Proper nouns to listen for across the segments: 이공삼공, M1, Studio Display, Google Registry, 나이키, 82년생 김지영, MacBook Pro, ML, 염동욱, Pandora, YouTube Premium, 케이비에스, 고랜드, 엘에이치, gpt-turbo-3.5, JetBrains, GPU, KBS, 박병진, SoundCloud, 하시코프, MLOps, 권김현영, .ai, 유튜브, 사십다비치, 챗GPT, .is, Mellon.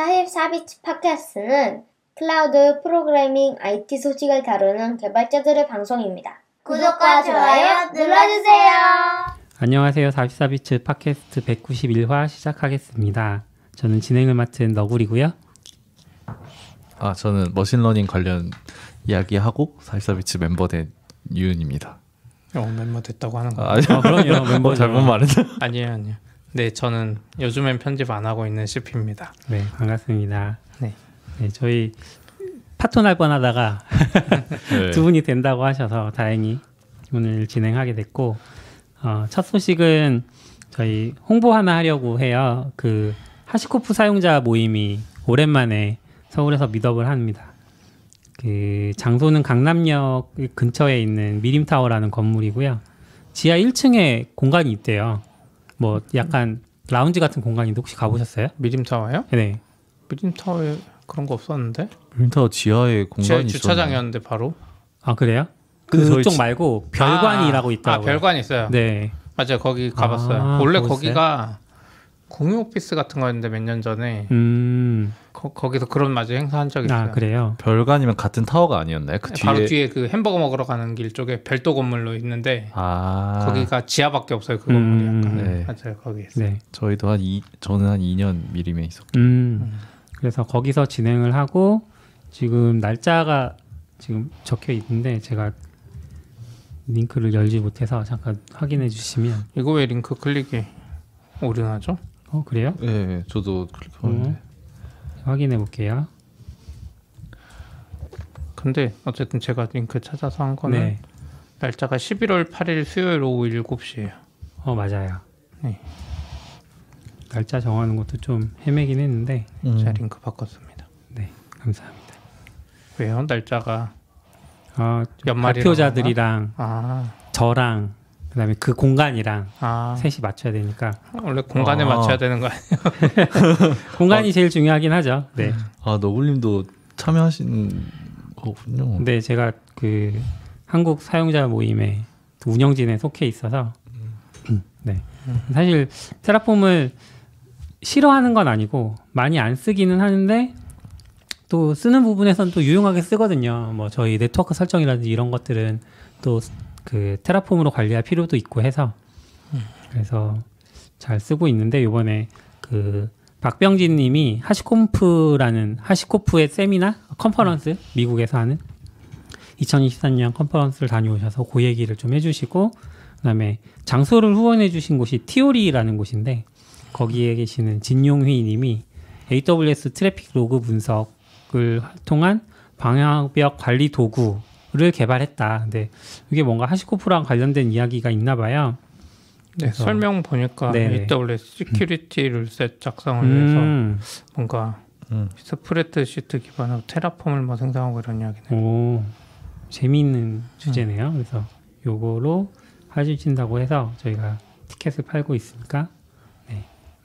사흘사비츠 팟캐스트는 클라우드 프로그래밍 IT 소식을 다루는 개발자들의 방송입니다. 구독과 좋아요 눌러주세요. 안녕하세요. 사흘사비츠 팟캐스트 191화 시작하겠습니다. 저는 진행을 맡은 너구리고요. 저는 머신러닝 관련 이야기하고 사흘사비츠 멤버 된 유은입니다. 멤버 됐다고 하는 거. 그럼요. 멤버 잘못 말했나? 아니에요. 네, 저는 요즘엔 편집 안 하고 있는 CP입니다. 네, 반갑습니다. 네, 저희 파토 날 뻔하다가 두 분이 된다고 하셔서 다행히 오늘 진행하게 됐고, 첫 소식은 저희 홍보 하나 하려고 해요. 그 하시코프 사용자 모임이 오랜만에 서울에서 밋업을 합니다. 그 장소는 강남역 근처에 있는 미림타워라는 건물이고요. 지하 1층에 공간이 있대요. 뭐 약간 라운지 같은 공간인데 혹시 가보셨어요? 미림타워요? 네. 미림타워에 그런 거 없었는데? 미림타워 지하에 공간이 있었나요? 주차장이었는데 바로? 아 그래요? 그쪽 말고 별관이라고 있다고요. 별관이 있어요? 네. 맞아요. 거기 가봤어요. 원래 거기가 공유 오피스 같은 거였는데 몇 년 전에 거기서 그런 맞이 행사한 적이 있어요. 아 그래요? 별관이면 같은 타워가 아니었나요? 그 뒤에... 바로 뒤에 그 햄버거 먹으러 가는 길 쪽에 별도 건물로 있는데 거기가 지하밖에 없어요. 그 건물이 약간 맞아요. 거기 있어요. 네. 저희도 저는 한 2년 미림에 있었거든요. 그래서 거기서 진행을 하고 지금 날짜가 지금 적혀 있는데 제가 링크를 열지 못해서 잠깐 확인해 주시면. 이거 왜 링크 클릭이 오류나죠? 그래요? 네, 저도 클릭하는데. 확인해 볼게요. 근데 어쨌든 제가 링크 찾아서 한 거는 날짜가 11월 8일 수요일 오후 7시예요. 맞아요. 네. 날짜 정하는 것도 좀 헤매긴 했는데 제가 링크 바꿨습니다. 네, 감사합니다. 왜요? 날짜가 발표자들이랑 저랑 그다음에 그 공간이랑 셋이 맞춰야 되니까. 원래 공간에 맞춰야 되는 거 아니에요? 공간이 제일 중요하긴 하죠. 네. 너굴님도 참여하신 거군요. 네, 제가 그 한국 사용자 모임의 운영진에 속해 있어서 네. 사실 테라폼을 싫어하는 건 아니고 많이 안 쓰기는 하는데 또 쓰는 부분에서는 또 유용하게 쓰거든요. 뭐 저희 네트워크 설정이라든지 이런 것들은 또 그 테라폼으로 관리할 필요도 있고 해서 그래서 잘 쓰고 있는데 이번에 그 박병진 님이 하시코프라는 하시코프의 세미나 컨퍼런스 미국에서 하는 2023년 컨퍼런스를 다녀오셔서 그 얘기를 좀 해주시고 그다음에 장소를 후원해 주신 곳이 티오리라는 곳인데 거기에 계시는 진용휘 님이 AWS 트래픽 로그 분석을 통한 방화벽 관리 도구를 개발했다. 근데 이게 뭔가 하시코프랑 관련된 이야기가 있나 봐요. 네, 설명 보니까 AWS 시큐리티 룰셋 작성을 해서 뭔가 스프레드시트 기반으로 테라폼을 뭐 생성하고 이런 이야기네요. 오, 재미있는 주제네요. 그래서 요거로 해주신다고 해서 저희가 티켓을 팔고 있으니까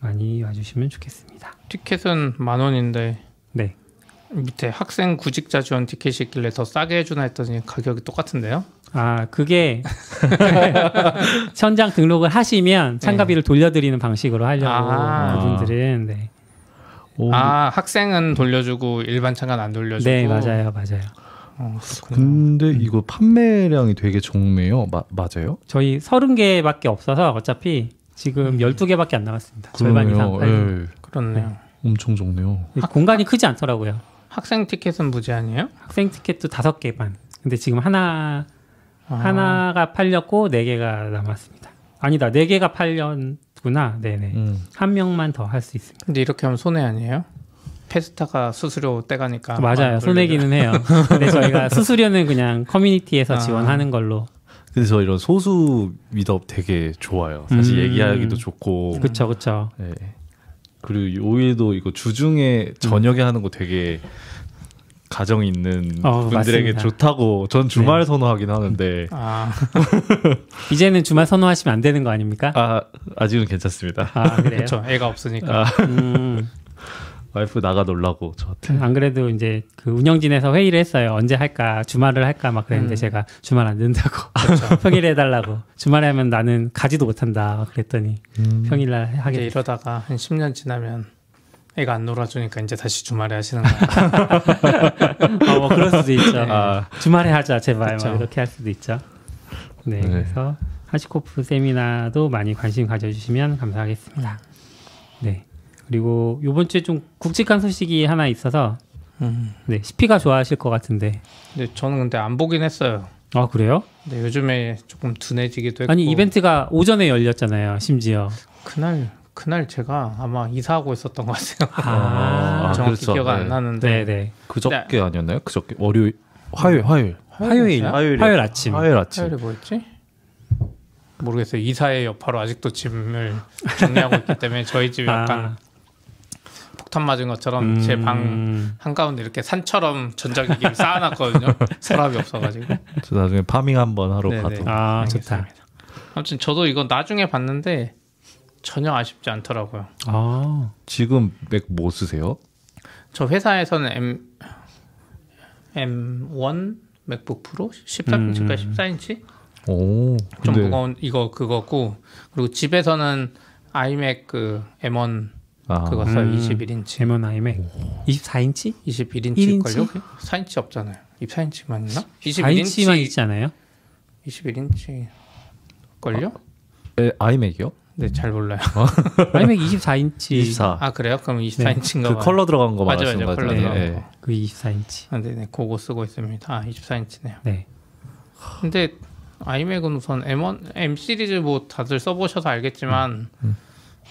많이 와주시면 좋겠습니다. 티켓은 10,000원인데 밑에 학생 구직자 지원 티켓이 있길래 더 싸게 해주나 했더니 가격이 똑같은데요? 그게 현장 등록을 하시면 참가비를 돌려드리는 방식으로 하려고 그분들은 학생은 돌려주고 일반 참가는 안 돌려주고. 네, 맞아요. 근데 이거 판매량이 되게 적네요. 맞아요? 저희 30개밖에 없어서 어차피 지금 12개밖에 안 남았습니다. 절반 이상. 그렇네요. 엄청 적네요. 공간이 크지 않더라고요. 학생 티켓은 무제한이에요? 학생 티켓도 5개 반. 근데 지금 하나가 팔렸고 4개가 남았습니다. 아니다. 4개가 팔렸구나. 네네. 한 명만 더 할 수 있습니다. 근데 이렇게 하면 손해 아니에요? 페스타가 수수료 떼가니까. 맞아요. 손해기는 해요. 근데 저희가 수수료는 그냥 커뮤니티에서 지원하는 걸로. 근데 저 이런 소수 밋업 되게 좋아요. 사실 얘기하기도 좋고. 그쵸. 네. 그리고 요일도 이거 주중에 저녁에 하는 거 되게 가정 있는 분들에게 맞습니다. 좋다고 전 주말 선호하긴 하는데 이제는 주말 선호하시면 안 되는 거 아닙니까? 아직은 괜찮습니다. 그래요? 그렇죠. 애가 없으니까. 와이프 나가 놀라고 저한테. 안 그래도 이제 그 운영진에서 회의를 했어요. 언제 할까? 주말을 할까? 막 그랬는데 제가 주말 안 된다고. 그렇죠. 평일에 해달라고. 주말에 하면 나는 가지도 못한다. 그랬더니 평일날 하게. 이러다가 한 10년 지나면 애가 안 놀아주니까 이제 다시 주말에 하시는 거야. 아, 뭐 그럴 수도 있죠. 아. 주말에 하자 제발 막 이렇게 할 수도 있죠. 네, 네. 그래서 하시코프 세미나도 많이 관심 가져주시면 감사하겠습니다. 네. 그리고 이번 주에 좀 굵직한 소식이 하나 있어서 네, CP가 좋아하실 것 같은데. 네, 저는 근데 안 보긴 했어요. 아 그래요? 네, 요즘에 조금 둔해지기도 했고. 아니 이벤트가 오전에 열렸잖아요, 심지어. 그날 제가 아마 이사하고 있었던 것 같아요. 아, 정확히 기억 안 나는데. 네네. 그저께 아니었나요? 그저께 화요일 아침. 화요일이 뭐였지? 모르겠어요. 이사의 여파로 아직도 짐을 정리하고 있기 때문에 저희 집이 약간 폭탄 맞은 것처럼 제 방 한가운데 이렇게 산처럼 전자기기를 쌓아놨거든요. 서랍이 없어가지고. 저 나중에 파밍 한번 하러 가도. 아 알겠습니다. 좋다. 아무튼 저도 이거 나중에 봤는데 전혀 아쉽지 않더라고요. 아 지금 맥 뭐 쓰세요? 저 회사에서는 M1 맥북 프로 14인치가 14인치. 오, 좀 근데... 무거운 이거 그거고 그리고 집에서는 iMac 그 M1 그거 써요. 21인치 M1 iMac 24인치? 21인치일걸요? 4인치 없잖아요. 24인치만 있나? 21인치만 있지 않아요? 21인치걸요? iMac이요? 네, 잘 몰라요. iMac 24인치 24. 아 그래요? 그럼 24인치인가 봐요. 그 컬러 들어간 거 말하시는 거죠? 맞아요. 네. 그 24인치 아, 네네, 그거 쓰고 있습니다. 아 24인치네요. 네. 근데 아이맥은 우선 M1, M 시리즈 뭐 다들 써보셔서 알겠지만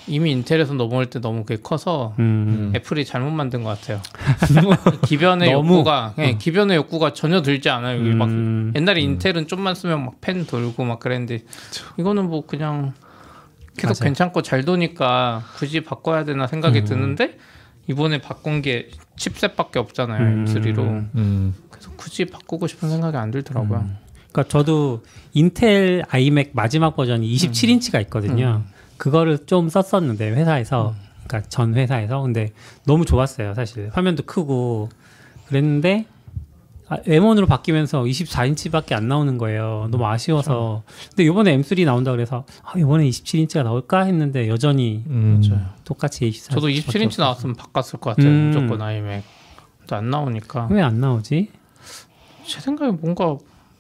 이미 인텔에서 넘어올 때 너무 그게 커서 애플이 잘못 만든 것 같아요. 기변의 욕구가 기변의 욕구가 전혀 들지 않아요. 막 옛날에 인텔은 좀만 쓰면 막 펜 돌고 막 그랬는데 이거는 뭐 그냥 계속 맞아요. 괜찮고 잘 도니까 굳이 바꿔야 되나 생각이 드는데 이번에 바꾼 게 칩셋밖에 없잖아요. M3로 그래서 굳이 바꾸고 싶은 생각이 안 들더라고요. 그러니까 저도 인텔 아이맥 마지막 버전이 27인치가 있거든요. 그거를 좀 썼었는데 회사에서, 그러니까 전 회사에서. 근데 너무 좋았어요, 사실. 화면도 크고 그랬는데 M1으로 바뀌면서 24인치밖에 안 나오는 거예요. 너무 아쉬워서. 그렇죠. 근데 이번에 M3 나온다 그래서 아, 이번에 27인치가 나올까 했는데 여전히 똑같이 24인치. 저도 27인치 나왔으면 바꿨을 것 같아요. 무조건 아이맥. 근데 안 나오니까. 왜 안 나오지? 제 생각에 뭔가.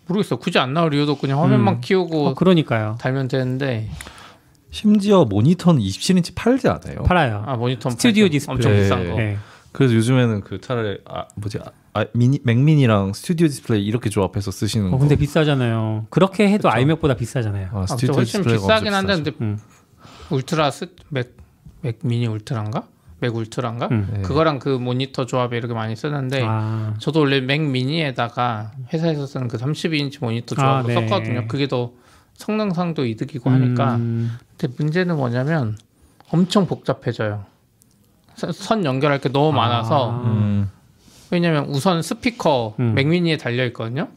모르겠어. 굳이 안 나올 이유도 그냥 화면만 키우고 그러니까요. 달면 되는데 심지어 모니터는 27인치 팔지 않아요? 팔아요. 아 모니터 스튜디오 디스플레이 엄청 비싼 거. 네. 그래서 요즘에는 그 차라리 맥미니랑 스튜디오 디스플레이 이렇게 조합해서 쓰시는 거. 근데 비싸잖아요. 그렇게 해도 그쵸? 아이맥보다 비싸잖아요. 아, 스튜디오 디스플레이가 비싸긴 한데 근데 울트라 맥미니 울트라인가? 맥 울트라인가? 그거랑 그 모니터 조합에 이렇게 많이 쓰는데 아. 저도 원래 맥 미니에다가 회사에서 쓰는 그 32인치 모니터 조합을 아, 네. 썼거든요. 그게 더 성능상도 이득이고 하니까 근데 문제는 뭐냐면 엄청 복잡해져요. 선 연결할 게 너무 많아서 왜냐면 우선 스피커 맥 미니에 달려있거든요.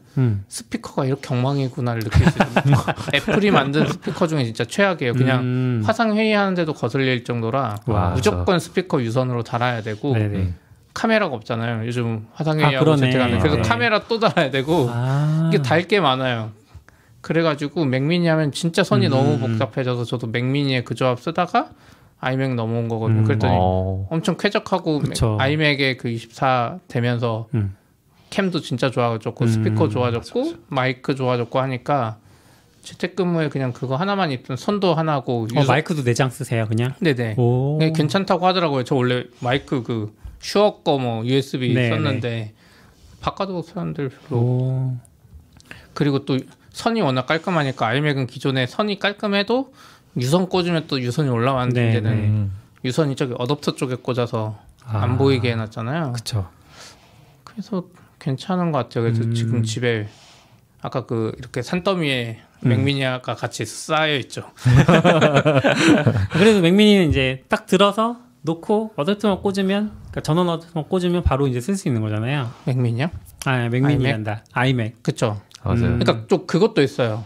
스피커가 이렇게 엉망이구나를 느낄 수 있어요. 애플이 만든 스피커 중에 진짜 최악이에요. 그냥 화상 회의하는데도 거슬릴 정도라 와, 무조건 스피커 유선으로 달아야 되고 네네. 카메라가 없잖아요. 요즘 화상 회의하고 채팅하는데 그래서 네. 카메라 또 달아야 되고 아. 이게 달 게 많아요. 그래가지고 맥미니 하면 진짜 선이 너무 복잡해져서 저도 맥미니에 그 조합 쓰다가 아이맥 넘어온 거거든요. 그랬더니 엄청 쾌적하고 아이맥에 그 24 되면서 캠도 진짜 좋아졌고 스피커 좋아졌고 맞아. 마이크 좋아졌고 하니까 재택근무에 그냥 그거 하나만 있던 선도 하나고 마이크도 4장 쓰세요 그냥? 네네 네, 괜찮다고 하더라고요. 저 원래 마이크 그 슈어 거 뭐 USB 네네. 썼는데 바꿔도 사람들 별로 그리고 또 선이 워낙 깔끔하니까 아이맥은 기존에 선이 깔끔해도 유선 꽂으면 또 유선이 올라왔는데 이제는 유선이 저기 어댑터 쪽에 꽂아서 안 보이게 해놨잖아요. 그쵸. 그래서 괜찮은 것 같아요. 그래서 지금 집에 아까 그 이렇게 산더미에 맥미니아가 같이 쌓여 있죠. 그래도 맥미니는 이제 딱 들어서 놓고 어댑터만 꽂으면 그러니까 전원 어댑터만 꽂으면 바로 이제 쓸 수 있는 거잖아요. 맥미니요? 아 맥미니란다. 아이맥. 그쵸. 맞아요. 그러니까 또 그것도 있어요.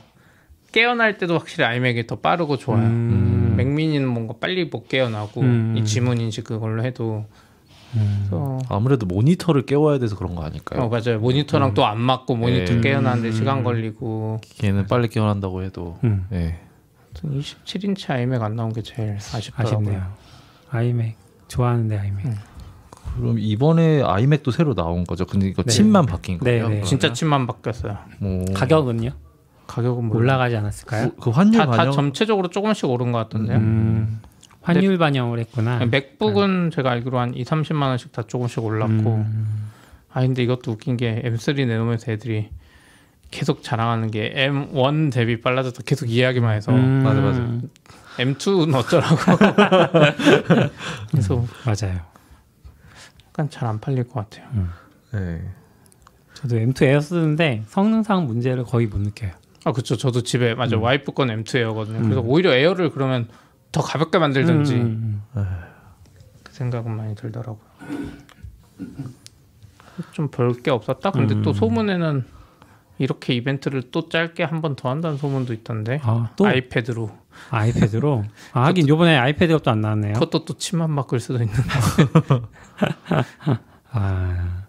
깨어날 때도 확실히 아이맥이 더 빠르고 좋아요. 맥미니는 뭔가 빨리 못 깨어나고 이 지문 인식 그걸로 해도 아무래도 모니터를 깨워야 돼서 그런 거 아닐까요? 맞아요. 모니터랑 또 안 맞고 모니터 깨어나는데 시간 걸리고 얘는 빨리 깨어난다고 해도 27인치 아이맥 안 나온 게 제일 아쉽더라고요. 아쉽네요. 아이맥 좋아하는데 아이맥. 그럼 이번에 아이맥도 새로 나온 거죠? 근데 이거 네. 칩만 바뀐 거예요? 네, 네. 진짜 칩만 바뀌었어요. 가격은요? 가격은 뭐 올라가지 않았을까요? 그 환율 반영 다 전체적으로 조금씩 오른 것 같던데요. 환율 반영을 했구나. 맥북은 제가 알기로 한 2, 30만 원씩 다 조금씩 올랐고. 아 근데 이것도 웃긴 게 M3 내놓으면서 애들이 계속 자랑하는 게 M1 대비 빨라졌다 계속 이해하기만 해서 맞아 M2는 어쩌라고. 그래서 맞아요. 약간 잘 안 팔릴 것 같아요. 네. 저도 M2 에어 쓰는데 성능상 문제를 거의 못 느껴요. 아 그렇죠. 저도 집에 맞아 와이프 건 M2 에어거든요. 그래서 오히려 에어를 그러면 더 가볍게 만들든지 그 생각은 많이 들더라고요. 좀 볼 게 없었다. 근데 또 소문에는 이렇게 이벤트를 또 짧게 한 번 더 한다는 소문도 있던데. 아, 또? 아이패드로. 아이패드로? 아, 하긴 요번에 아이패드가 또 안 나왔네요. 그것도 또 침만 바꿀 수도 있는데. 아.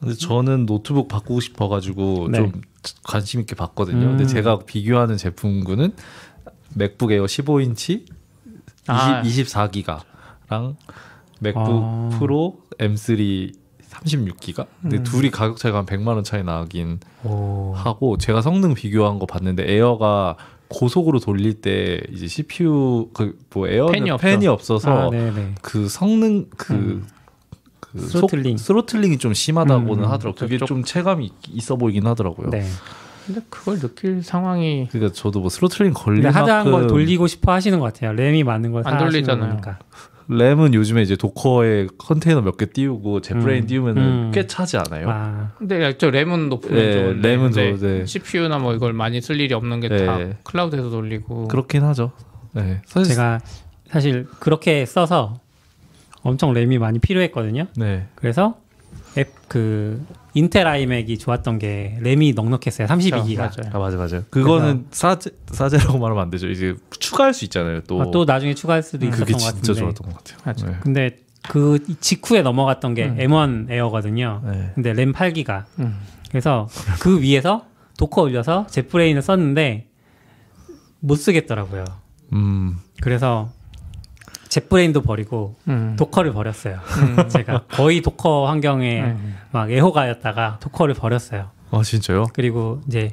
근데 저는 노트북 바꾸고 싶어가지고 네. 좀 관심 있게 봤거든요. 근데 제가 비교하는 제품군은 맥북 에어 15인치 24기가랑 맥북 프로 M3 36기가? 근데 둘이 가격 차이가 한 100만 원 차이 나긴 하고 제가 성능 비교한 거 봤는데 에어가 고속으로 돌릴 때 이제 CPU 그 뭐 에어는 팬이 없어서 그 성능 그 스로틀링이 좀 심하다고는 하더라고요. 그게 좀 체감이 있어 보이긴 하더라고요. 네. 근데 그걸 느낄 상황이 그러니까 저도 뭐 스로틀링 걸리만큼 하자한 걸 돌리고 싶어 하시는 것 같아요. 램이 많은 걸 안 돌리잖아요. 거니까. 램은 요즘에 이제 도커에 컨테이너 몇 개 띄우고 젯브레인 띄우면 꽤 차지 않아요? 아. 근데 저 램은 높은 거죠. 램은 네. CPU나 뭐 이걸 많이 쓸 일이 없는 게 다 네. 클라우드에서 돌리고 그렇긴 하죠. 네. 사실 제가 사실 그렇게 써서 엄청 램이 많이 필요했거든요. 네. 그래서 인텔 아이맥이 좋았던 게 램이 넉넉했어요. 32기가. 맞아요. 그거는 사제라고 말하면 안 되죠. 이제 추가할 수 있잖아요. 또 나중에 추가할 수도 있었던 것 같은데. 그게 진짜 좋았던 것 같아요. 맞아요. 네. 근데 그 직후에 넘어갔던 게 M1 에어거든요. 네. 근데 램 8기가. 그래서 그 위에서 도커 올려서 젯브레인을 썼는데 못 쓰겠더라고요. 그래서 젯브레인도 버리고 도커를 버렸어요. 제가 거의 도커 환경에 막 애호가였다가 도커를 버렸어요. 아 진짜요? 그리고 이제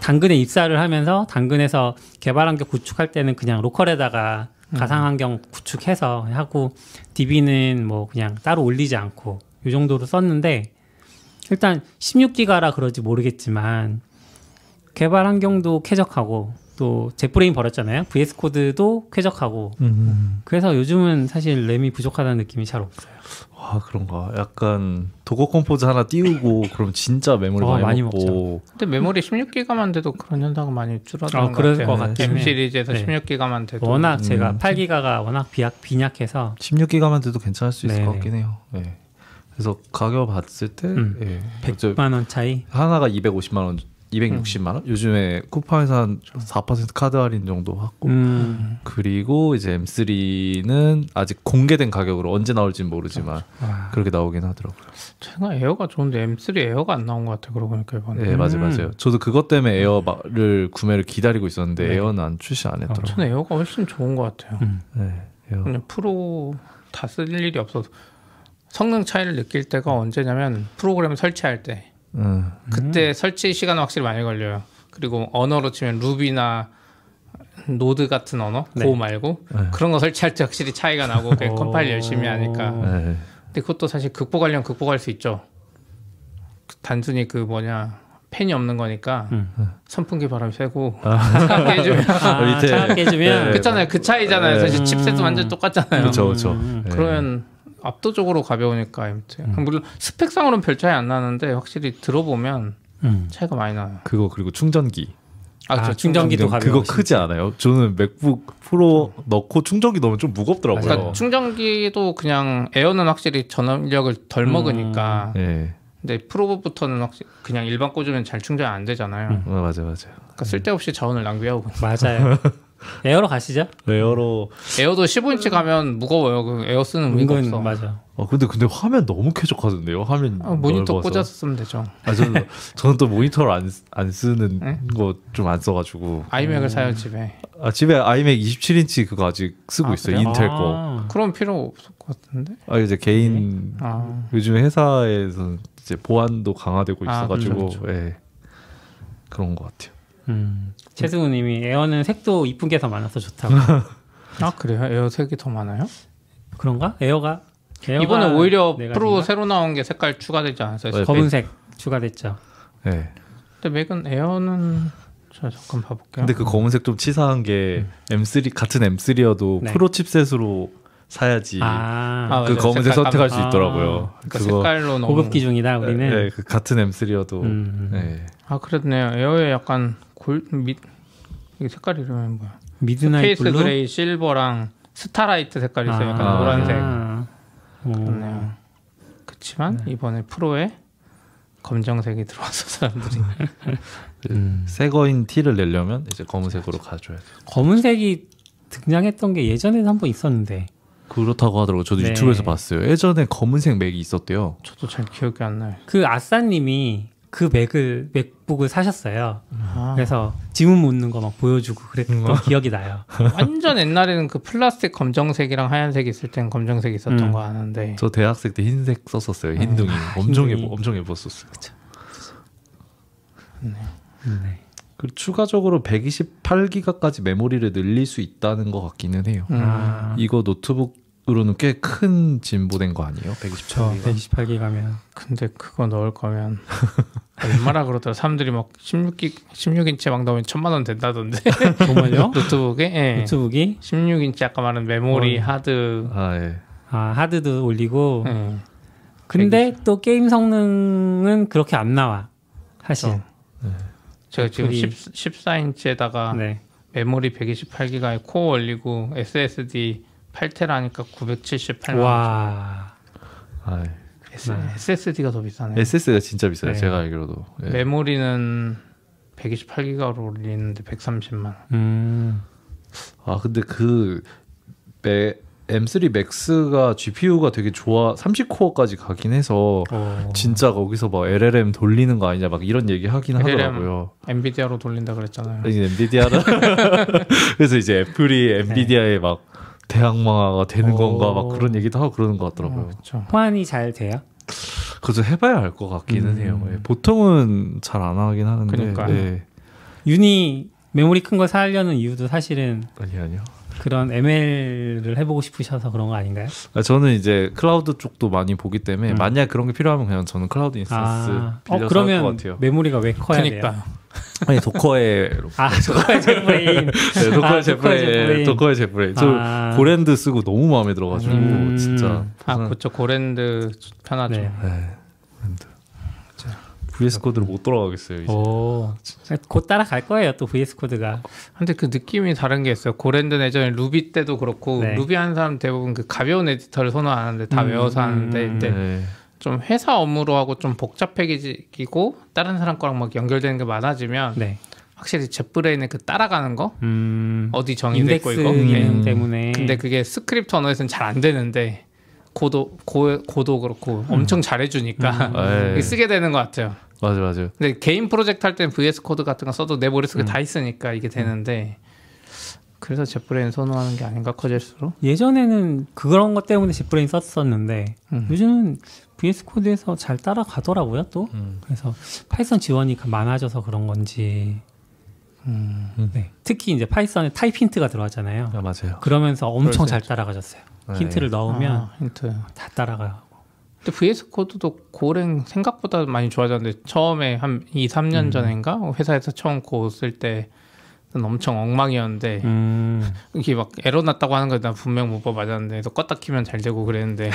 당근에 입사를 하면서 당근에서 개발 환경 구축할 때는 그냥 로컬에다가 가상 환경 구축해서 하고 DB는 뭐 그냥 따로 올리지 않고 이 정도로 썼는데 일단 16기가라 그러지 모르겠지만 개발 환경도 쾌적하고 또 젯브레인 버렸잖아요. VS 코드도 쾌적하고. 그래서 요즘은 사실 램이 부족하다는 느낌이 잘 없어요. 와 그런가. 약간 도커 컴포즈 하나 띄우고 그럼 진짜 메모리 많이 먹고. 근데 메모리 16기가만 돼도 그런 현상은 많이 줄어드는 것 같아요. M 시리즈에서 네. 16기가만 돼도. 워낙 제가 8기가가 워낙 빈약해서 16기가만 돼도 괜찮을 수 있을 것 같긴 해요. 네. 그래서 가격 봤을 때 100만 원 차이. 하나가 250만 원 260만 원? 요즘에 쿠팡에서 한 4% 카드 할인 정도 하고 그리고 이제 M3는 아직 공개된 가격으로 언제 나올지는 모르지만 그렇게 나오긴 하더라고요. 제가 에어가 좋은데 M3 에어가 안 나온 것 같아요. 그러고 보니까 이번에. 네, 맞아요. 저도 그것 때문에 에어를 구매를 기다리고 있었는데 에어는 출시 안 했더라고요. 저는 에어가 훨씬 좋은 것 같아요. 네, 에어. 그냥 프로 다 쓸 일이 없어서 성능 차이를 느낄 때가 언제냐면 프로그램을 설치할 때. 그때 설치 시간은 확실히 많이 걸려요. 그리고 언어로 치면 루비나 노드 같은 언어 Go 말고 그런 거 설치할 때 확실히 차이가 나고 컴파일 열심히 하니까 근데 그것도 사실 극복하려면 극복할 수 있죠. 단순히 팬이 없는 거니까 선풍기 바람이 세고 차갑게 해주면 차갑게 해주면 그렇잖아요. 그 차이잖아요. 사실 칩셋도 완전 똑같잖아요. 그렇죠. 그러면 압도적으로 가벼우니까 M2. 물론 스펙상으로는 별 차이 안 나는데 확실히 들어보면 차이가 많이 나요. 그거 그리고 충전기. 충전기도 가벼워요. 그거 크지 않아요? 저는 맥북 프로 넣고 충전기 넣으면 좀 무겁더라고요. 그러니까 충전기도 그냥 에어는 확실히 전압력을 덜 먹으니까. 네. 근데 프로부터는 확실히 그냥 일반 꽂으면 잘 충전 안 되잖아요. 맞아요. 그러니까 쓸데없이 자원을 낭비하고. 맞아요. 에어로 가시죠. 에어로. 에어도 15인치 가면 무거워요. 그 에어 쓰는 의미가 없어. 맞아. 아 근데 화면 너무 쾌적하던데요. 화면 모니터 넓어서. 꽂아서 쓰면 되죠. 아 저는 또 모니터를 안 쓰는 거 좀 안 써가지고 아이맥을 사요 집에. 아 집에 아이맥 27인치 그거 아직 쓰고 있어요. 그래요? 인텔 거. 그럼 필요 없을 것 같은데. 아 이제 개인 요즘 회사에서 이제 보안도 강화되고 있어가지고 그렇죠. 예. 그런 것 같아요. 최승우님이 에어는 색도 이쁜 게 더 많아서 좋다고. 아 그래요? 에어 색이 더 많아요? 그런가? 에어가 이번에 오히려 프로 생각? 새로 나온 게 색깔 추가되지 않았어요? 네, 검은색 추가됐죠. 네. 근데 맥은 에어는 자 잠깐 봐볼게요. 근데 그 검은색 좀 치사한 게 M3 같은 M3여도 네. 프로 칩셋으로 사야지 그 검은색 선택할 수 있더라고요. 그러니까 색깔로 너무 고급 기준이다 우리는. 네, 그 같은 M3여도. 네. 아 그랬네요. 에어에 약간 이게 색깔이 이름이 뭐야? 미드나잇 블루? 스페이스 그레이, 실버랑 스타라이트 색깔이 있어요. 약간 노란색. 그렇네요. 그렇지만 이번에 프로에 검정색이 들어와서 사람들이 새거인 티를 내려면 이제 검은색으로 가줘야 돼요. 검은색이 등장했던 게 예전에도 한번 있었는데 그렇다고 하더라고요. 저도 네. 유튜브에서 봤어요. 예전에 검은색 맥이 있었대요. 저도 잘 기억이 안 나요. 그 아싸님이 그 맥북을 사셨어요. 그래서 지문 묻는 거 막 보여주고 그랬던 기억이 나요. 완전 옛날에는 그 플라스틱 검정색이랑 하얀색이 있을 땐 검정색이 있었던 거 아는데 저 대학생 때 흰색 썼었어요. 흰둥이. 엄청 예뻤었어요. 그쵸. 네. 그리고 추가적으로 128기가까지 메모리를 늘릴 수 있다는 것 같기는 해요. 이거 노트북으로는 꽤 큰 진보된 거 아니에요? 128기가면. 근데 그거 넣을 거면 얼마나 그러더라. 사람들이 막 16인치 막 넣으면 1,000만 원 된다던데. 정말요? 노트북에? 네. 노트북이? 16인치 아까 말한 메모리, 하드. 하드도 올리고. 근데 또 게임 성능은 그렇게 안 나와. 사실. 제가 지금 14인치에다가 네. 메모리 128기가에 코어 올리고 SSD 8테라니까 978만 원. 와. SSD가 더 비싸네요. SSD가 진짜 비싸요. 네. 제가 알기로도. 예. 메모리는 128기가로 올리는데 130만 원. 아 근데 그 M3 맥스가 GPU가 되게 좋아 30코어까지 가긴 해서 진짜 거기서 막 LLM 돌리는 거 아니냐 막 이런 얘기 하긴 하더라고요. 엔비디아로 돌린다 그랬잖아요. 엔비디아로 그래서 이제 애플이 엔비디아에 막 대항마가 되는 건가 막 그런 얘기도 하고 그러는 것 같더라고요. 호환이 잘 돼요? 그래서 해봐야 알 것 같기는 해요. 보통은 잘 안 하긴 하는데. 그러니까 네. 유니 메모리 큰 걸 사려는 이유도 사실은 아니요. 그런 ML을 해보고 싶으셔서 그런 거 아닌가요? 저는 이제 클라우드 쪽도 많이 보기 때문에 만약 그런 게 필요하면 그냥 저는 클라우드 인스턴스 빌려서 할 것 같아요. 메모리가 왜 커야 돼요? 아니 도커의 제브레인. 저 고랜드 쓰고 너무 마음에 들어가지고 진짜. 그렇죠. 고랜드 편하죠. 네. VS 코드를 못 돌아가겠어요 이제. 곧 따라갈 거예요 또 VS 코드가. 근데 그 느낌이 다른 게 있어요. 고랜드는 예전에 루비 때도 그렇고 네. 루비 하는 사람 대부분 그 가벼운 에디터를 선호하는데 다 외워서 하는데 근데 좀 회사 업무로 하고 좀 복잡해지고 다른 사람 거랑 막 연결되는 게 많아지면 네. 확실히 젯브레인의 그 따라가는 거 어디 정의돼 있고 이거 인덱스 때문에. 근데 그게 스크립트 언어에서는 잘 안 되는데. 고도 그렇고 엄청 잘해주니까 쓰게 되는 것 같아요. 맞아요. 근데 개인 프로젝트 할 때는 VS 코드 같은 거 써도 내 머릿속에 다 있으니까 이게 되는데 그래서 젯브레인 선호하는 게 아닌가 커질수록. 예전에는 그런 것 때문에 젯브레인 썼었는데 요즘은 VS 코드에서 잘 따라가더라고요 또. 그래서 파이썬 지원이 많아져서 그런 건지. 네. 특히 이제 파이썬에 타입 힌트가 들어왔잖아요. 맞아요. 그러면서 엄청 잘 따라가졌어요. 힌트를 넣으면 다 따라가요. 근데 VS 코드도 고랭 생각보다 많이 좋아졌는데 처음에 한 2-3년 전인가 회사에서 처음 고 쓸 때는 엄청 엉망이었는데 이게 막 에러 났다고 하는 거 난 분명 못 봐 맞았는데 또 껐다 키면 잘 되고 그랬는데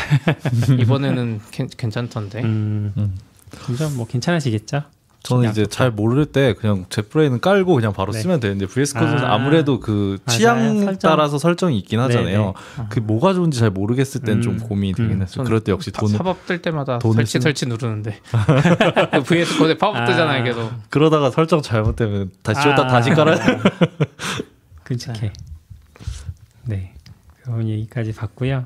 이번에는 괜찮던데. 점점 뭐 괜찮아시겠죠? 저는 이제 잘 모를 때 그냥 젯브레인은 깔고 그냥 바로 쓰면 되는데 VS 코드는 아무래도 그 취향 따라서 설정이 있긴 하잖아요. 그 뭐가 좋은지 잘 모르겠을 땐 좀 고민이 되긴 했어요. 그럴 때 역시 돈 팝업 뜰 때마다 설치 누르는데 VS 코드에 팝업 뜨잖아요 계속. 그러다가 설정 잘못되면 다시 깔아야 끔찍해. 네, 그런 얘기까지 봤고요.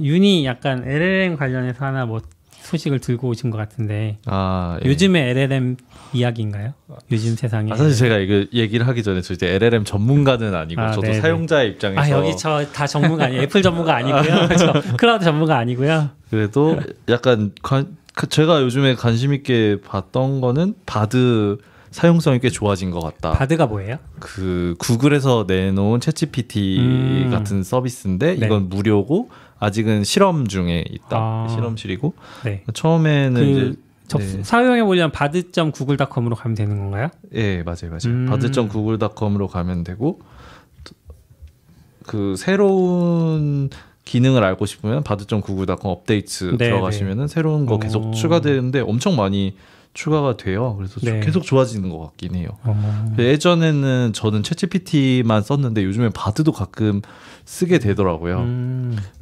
윤이 약간 LLM 관련해서 하나 뭐 소식을 들고 오신 것 같은데, 예. 요즘의 LLM 이야기인가요? 요즘 세상에. 사실 제가 이거 얘기를 하기 전에 저 이제 LLM 전문가는 아니고 저도 네네. 사용자의 입장에서 여기 저 다 전문가 아니에요. 애플 전문가 아니고요. 저 클라우드 전문가 아니고요. 그래도 약간 제가 요즘에 관심 있게 봤던 거는 바드 사용성이 꽤 좋아진 것 같다. 바드가 뭐예요? 그 구글에서 내놓은 챗GPT 같은 서비스인데 네. 이건 무료고 아직은 실험 중에 있다. 실험실이고 네. 처음에는 이제 사용해 보려면 bard.google.com으로 가면 되는 건가요? 예, 맞아요. bard.google.com으로 가면 되고 그 새로운 기능을 알고 싶으면 bard.google.com 업데이트 들어가시면은 새로운 거 계속 추가되는데 엄청 많이 추가가 돼요. 그래서 계속 좋아지는 것 같긴 해요. 예전에는 저는 챗GPT만 썼는데 요즘에 바드도 가끔 쓰게 되더라고요.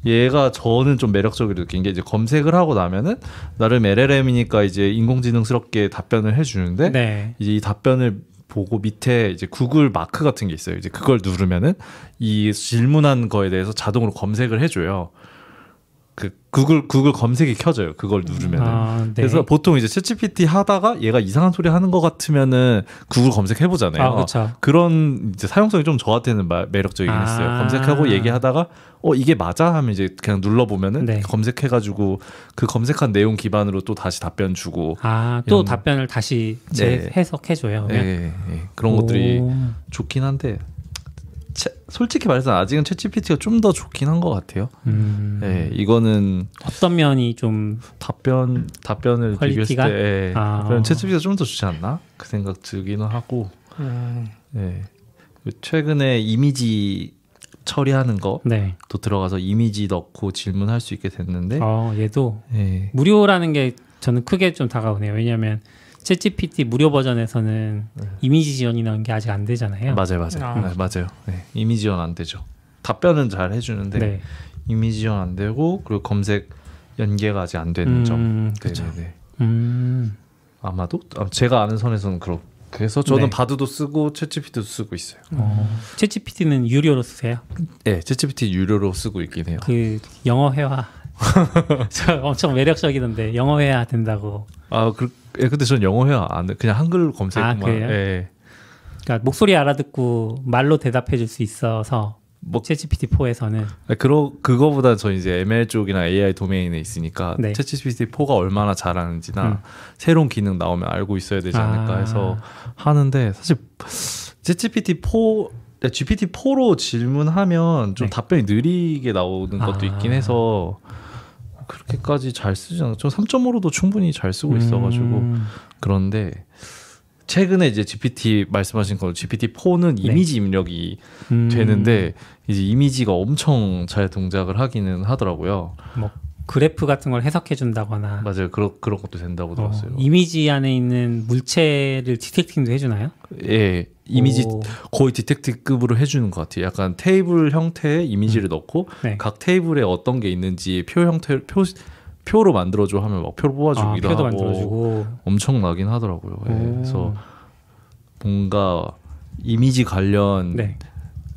얘가 저는 좀 매력적으로 느낀 게 이제 검색을 하고 나면은 나름 LLM이니까 이제 인공지능스럽게 답변을 해주는데 이제 이 답변을 보고 밑에 이제 구글 마크 같은 게 있어요. 이제 그걸 누르면은 이 질문한 거에 대해서 자동으로 검색을 해줘요. 그 구글 검색이 켜져요. 그걸 누르면은. 그래서 보통 이제 챗GPT 하다가 얘가 이상한 소리 하는 것 같으면은 구글 검색해 보잖아요. 그런 이제 사용성이 좀 저한테는 매력적이긴 했어요. 검색하고 얘기하다가 이게 맞아 하면 이제 그냥 눌러 보면은 검색해 가지고 그 검색한 내용 기반으로 또 다시 답변 주고 또 답변을 다시 재해석해 줘요. 그런 것들이 좋긴 한데 솔직히 말해서 아직은 챗GPT가 좀 더 좋긴 한 것 같아요. 네, 이거는 어떤 면이 좀 답변을 비교했을 때 챗GPT가 좀 더 좋지 않나 그 생각 들기는 하고 네. 최근에 이미지 처리하는 거도 들어가서 이미지 넣고 질문할 수 있게 됐는데 얘도 무료라는 게 저는 크게 좀 다가오네요. 왜냐하면 챗GPT 무료 버전에서는 이미지 지원이라는 게 아직 안 되잖아요. 맞아요. 네, 이미지 지원 안 되죠. 답변은 잘 해주는데 이미지 지원 안 되고 그리고 검색 연계가 아직 안 되는 점. 그렇죠. 아마도 제가 아는 선에서는 그래서 저는 바드도 쓰고 챗GPT도 쓰고 있어요. 챗GPT는 유료로 쓰세요? 네, 챗GPT 유료로 쓰고 있긴 해요. 그 영어 회화. 저 엄청 매력적이던데 영어 회화 된다고. 근데 전 영어 회화 그냥 한글 검색만. 그러니까 목소리 알아듣고 말로 대답해줄 수 있어서 챗GPT4에서는. 그거보다 저 이제 ML 쪽이나 AI 도메인에 있으니까 챗GPT4가 얼마나 잘하는지나 새로운 기능 나오면 알고 있어야 되지 않을까 해서 하는데 사실 GPT4로 질문하면 좀 답변이 느리게 나오는 것도 있긴 해서. 그렇게까지 잘 쓰지 않죠. 3.5로도 충분히 잘 쓰고 있어가지고 그런데 최근에 이제 GPT 말씀하신 걸로 GPT-4는 이미지 입력이 되는데 이제 이미지가 엄청 잘 동작을 하기는 하더라고요. 뭐 그래프 같은 걸 해석해 준다거나 그런 것도 된다고 들었어요. 이미지 안에 있는 물체를 디텍팅도 해주나요? 예. 이미지 거의 디텍티브로 해주는 것 같아요. 약간 테이블 형태의 이미지를 넣고 각 테이블에 어떤 게 있는지 표로 만들어줘 하면 막 표를 뽑아주기도 표도 하고 만들어주고. 엄청나긴 하더라고요. 그래서 뭔가 이미지 관련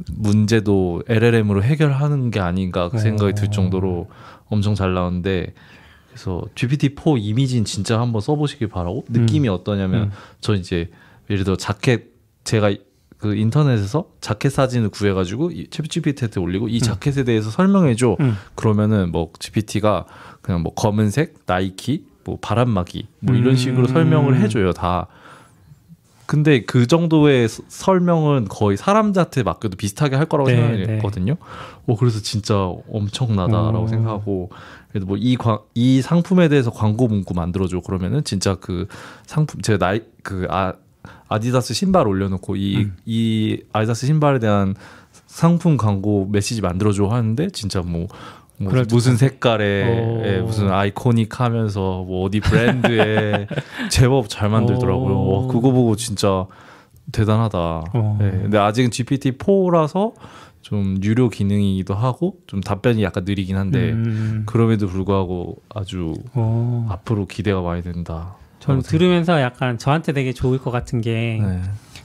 문제도 LLM으로 해결하는 게 아닌가 그 생각이 들 정도로 엄청 잘 나오는데 그래서 GPT-4 이미지는 진짜 한번 써보시길 바라고 느낌이 어떠냐면 저 이제 예를 들어 자켓 제가 그 인터넷에서 자켓 사진을 구해가지고 챗GPT한테 올리고 이 자켓에 대해서 설명해줘. 그러면은 뭐 GPT가 그냥 뭐 검은색, 나이키, 뭐 바람막이 뭐 이런 식으로 설명을 해줘요 다. 근데 그 정도의 설명은 거의 사람 자체 맡겨도 비슷하게 할 거라고 생각했거든요. 그래서 진짜 엄청나다라고 생각하고 그래도 뭐 이 상품에 대해서 광고 문구 만들어줘. 그러면은 진짜 그 상품 제가 아디다스 신발 올려놓고 이 아디다스 신발에 대한 상품 광고 메시지 만들어줘 하는데 진짜 뭐 무슨 색깔에 무슨 아이코닉 하면서 뭐 어디 브랜드에 제법 잘 만들더라고요. 그거 보고 진짜 대단하다. 근데 아직은 GPT-4라서 좀 유료 기능이기도 하고 좀 답변이 약간 느리긴 한데 그럼에도 불구하고 아주 앞으로 기대가 많이 된다. 저는 들으면서 약간 저한테 되게 좋을 것 같은 게